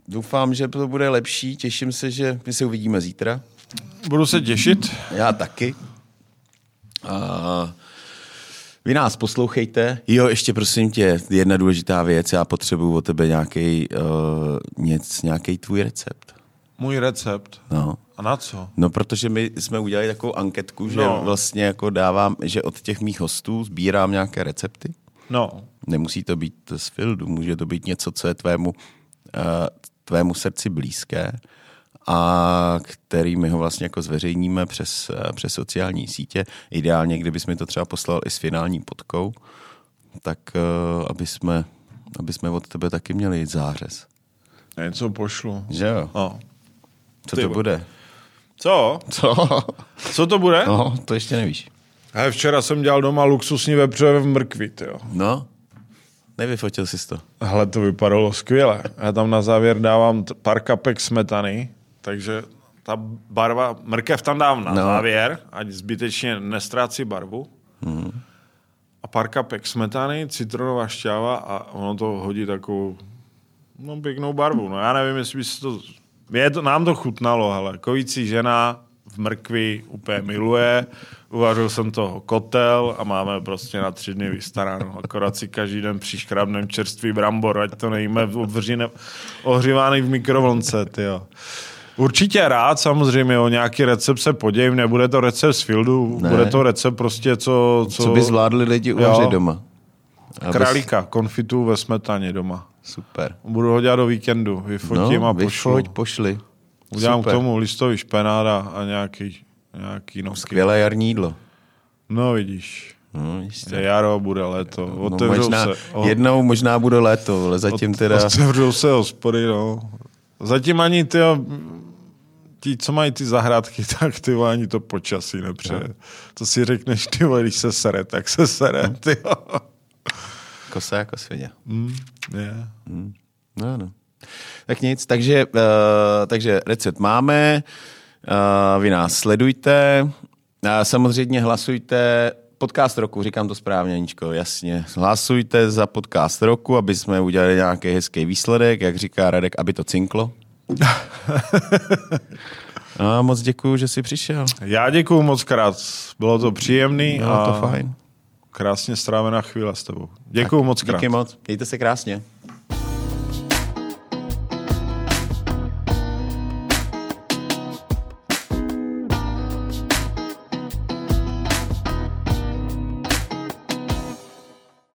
doufám, že to bude lepší. Těším se, že my se uvidíme zítra. Budu se těšit. Já taky. A Vy nás poslouchejte. Jo, ještě prosím tě, jedna důležitá věc, já potřebuju od tebe nějaký tvůj recept. Můj recept? No. A na co? No, protože my jsme udělali takovou anketku, že vlastně jako dávám, že od těch mých hostů sbírám nějaké recepty. No. Nemusí to být z Fieldu, může to být něco, co je tvému srdci blízké a který my ho vlastně jako zveřejníme přes sociální sítě. Ideálně, kdybychom to třeba poslal i s finální fotkou, tak aby jsme od tebe taky měli zářez. Něco pošlu. Že jo? No. Co to bude? Co to bude? No, to ještě nevíš. Ale včera jsem dělal doma luxusní vepřové v mrkvi, jo. No, nevyfotil jsi to. Hele, to vypadalo skvěle. Já tam na závěr dávám pár kapek smetany, takže ta barva, mrkev tam dám na závěr, ať zbytečně nestrácí barvu. Mm-hmm. A pár kapek smetany, citronová šťáva a ono to hodí takovou pěknou barvu. No já nevím, jestli by se to... Nám to chutnalo, hele. Kojící žena v mrkvi úplně miluje. Uvařil jsem toho kotel a máme prostě na 3 dny vystaráno. Akorát si každý den přiškrábnem čerstvý brambor, ať to nejíme ohřívány v mikrovlnce, tyjo. Určitě rád, samozřejmě, o nějaký recept se podělím, nebude to recept z Fieldu, bude to recept prostě, co by zvládli lidi uvařit doma. Králíka, konfitu ve smetaně doma. Super. Budu ho dělat do víkendu, vyfotím a pošlu. Pošli. Udělám super. K tomu listový špenát a nějaký noky. Skvělé jarní jídlo. No vidíš. No, jistě. Jaro, bude léto. Jednou možná bude léto, ale zatím teda... Otevřou se hospody, no. Zatím ani ti, co mají ty zahrádky, tak ty ani to počasí nepřeje. No. To si řekneš, když se sere, tak se sere, tyjo. Kosa jako svině. No, no. Tak nic, takže recept máme, vy nás sledujte, samozřejmě hlasujte podcast roku, říkám to správně, Aničko, jasně, hlasujte za podcast roku, aby jsme udělali nějaký hezký výsledek, jak říká Radek, aby to cinklo. A moc děkuju, že jsi přišel. Já děkuju moc krát, bylo to příjemný. Bylo to fajn. Krásně strávená chvíle s tebou. Děkuju moc krát. Díky moc, mějte se krásně.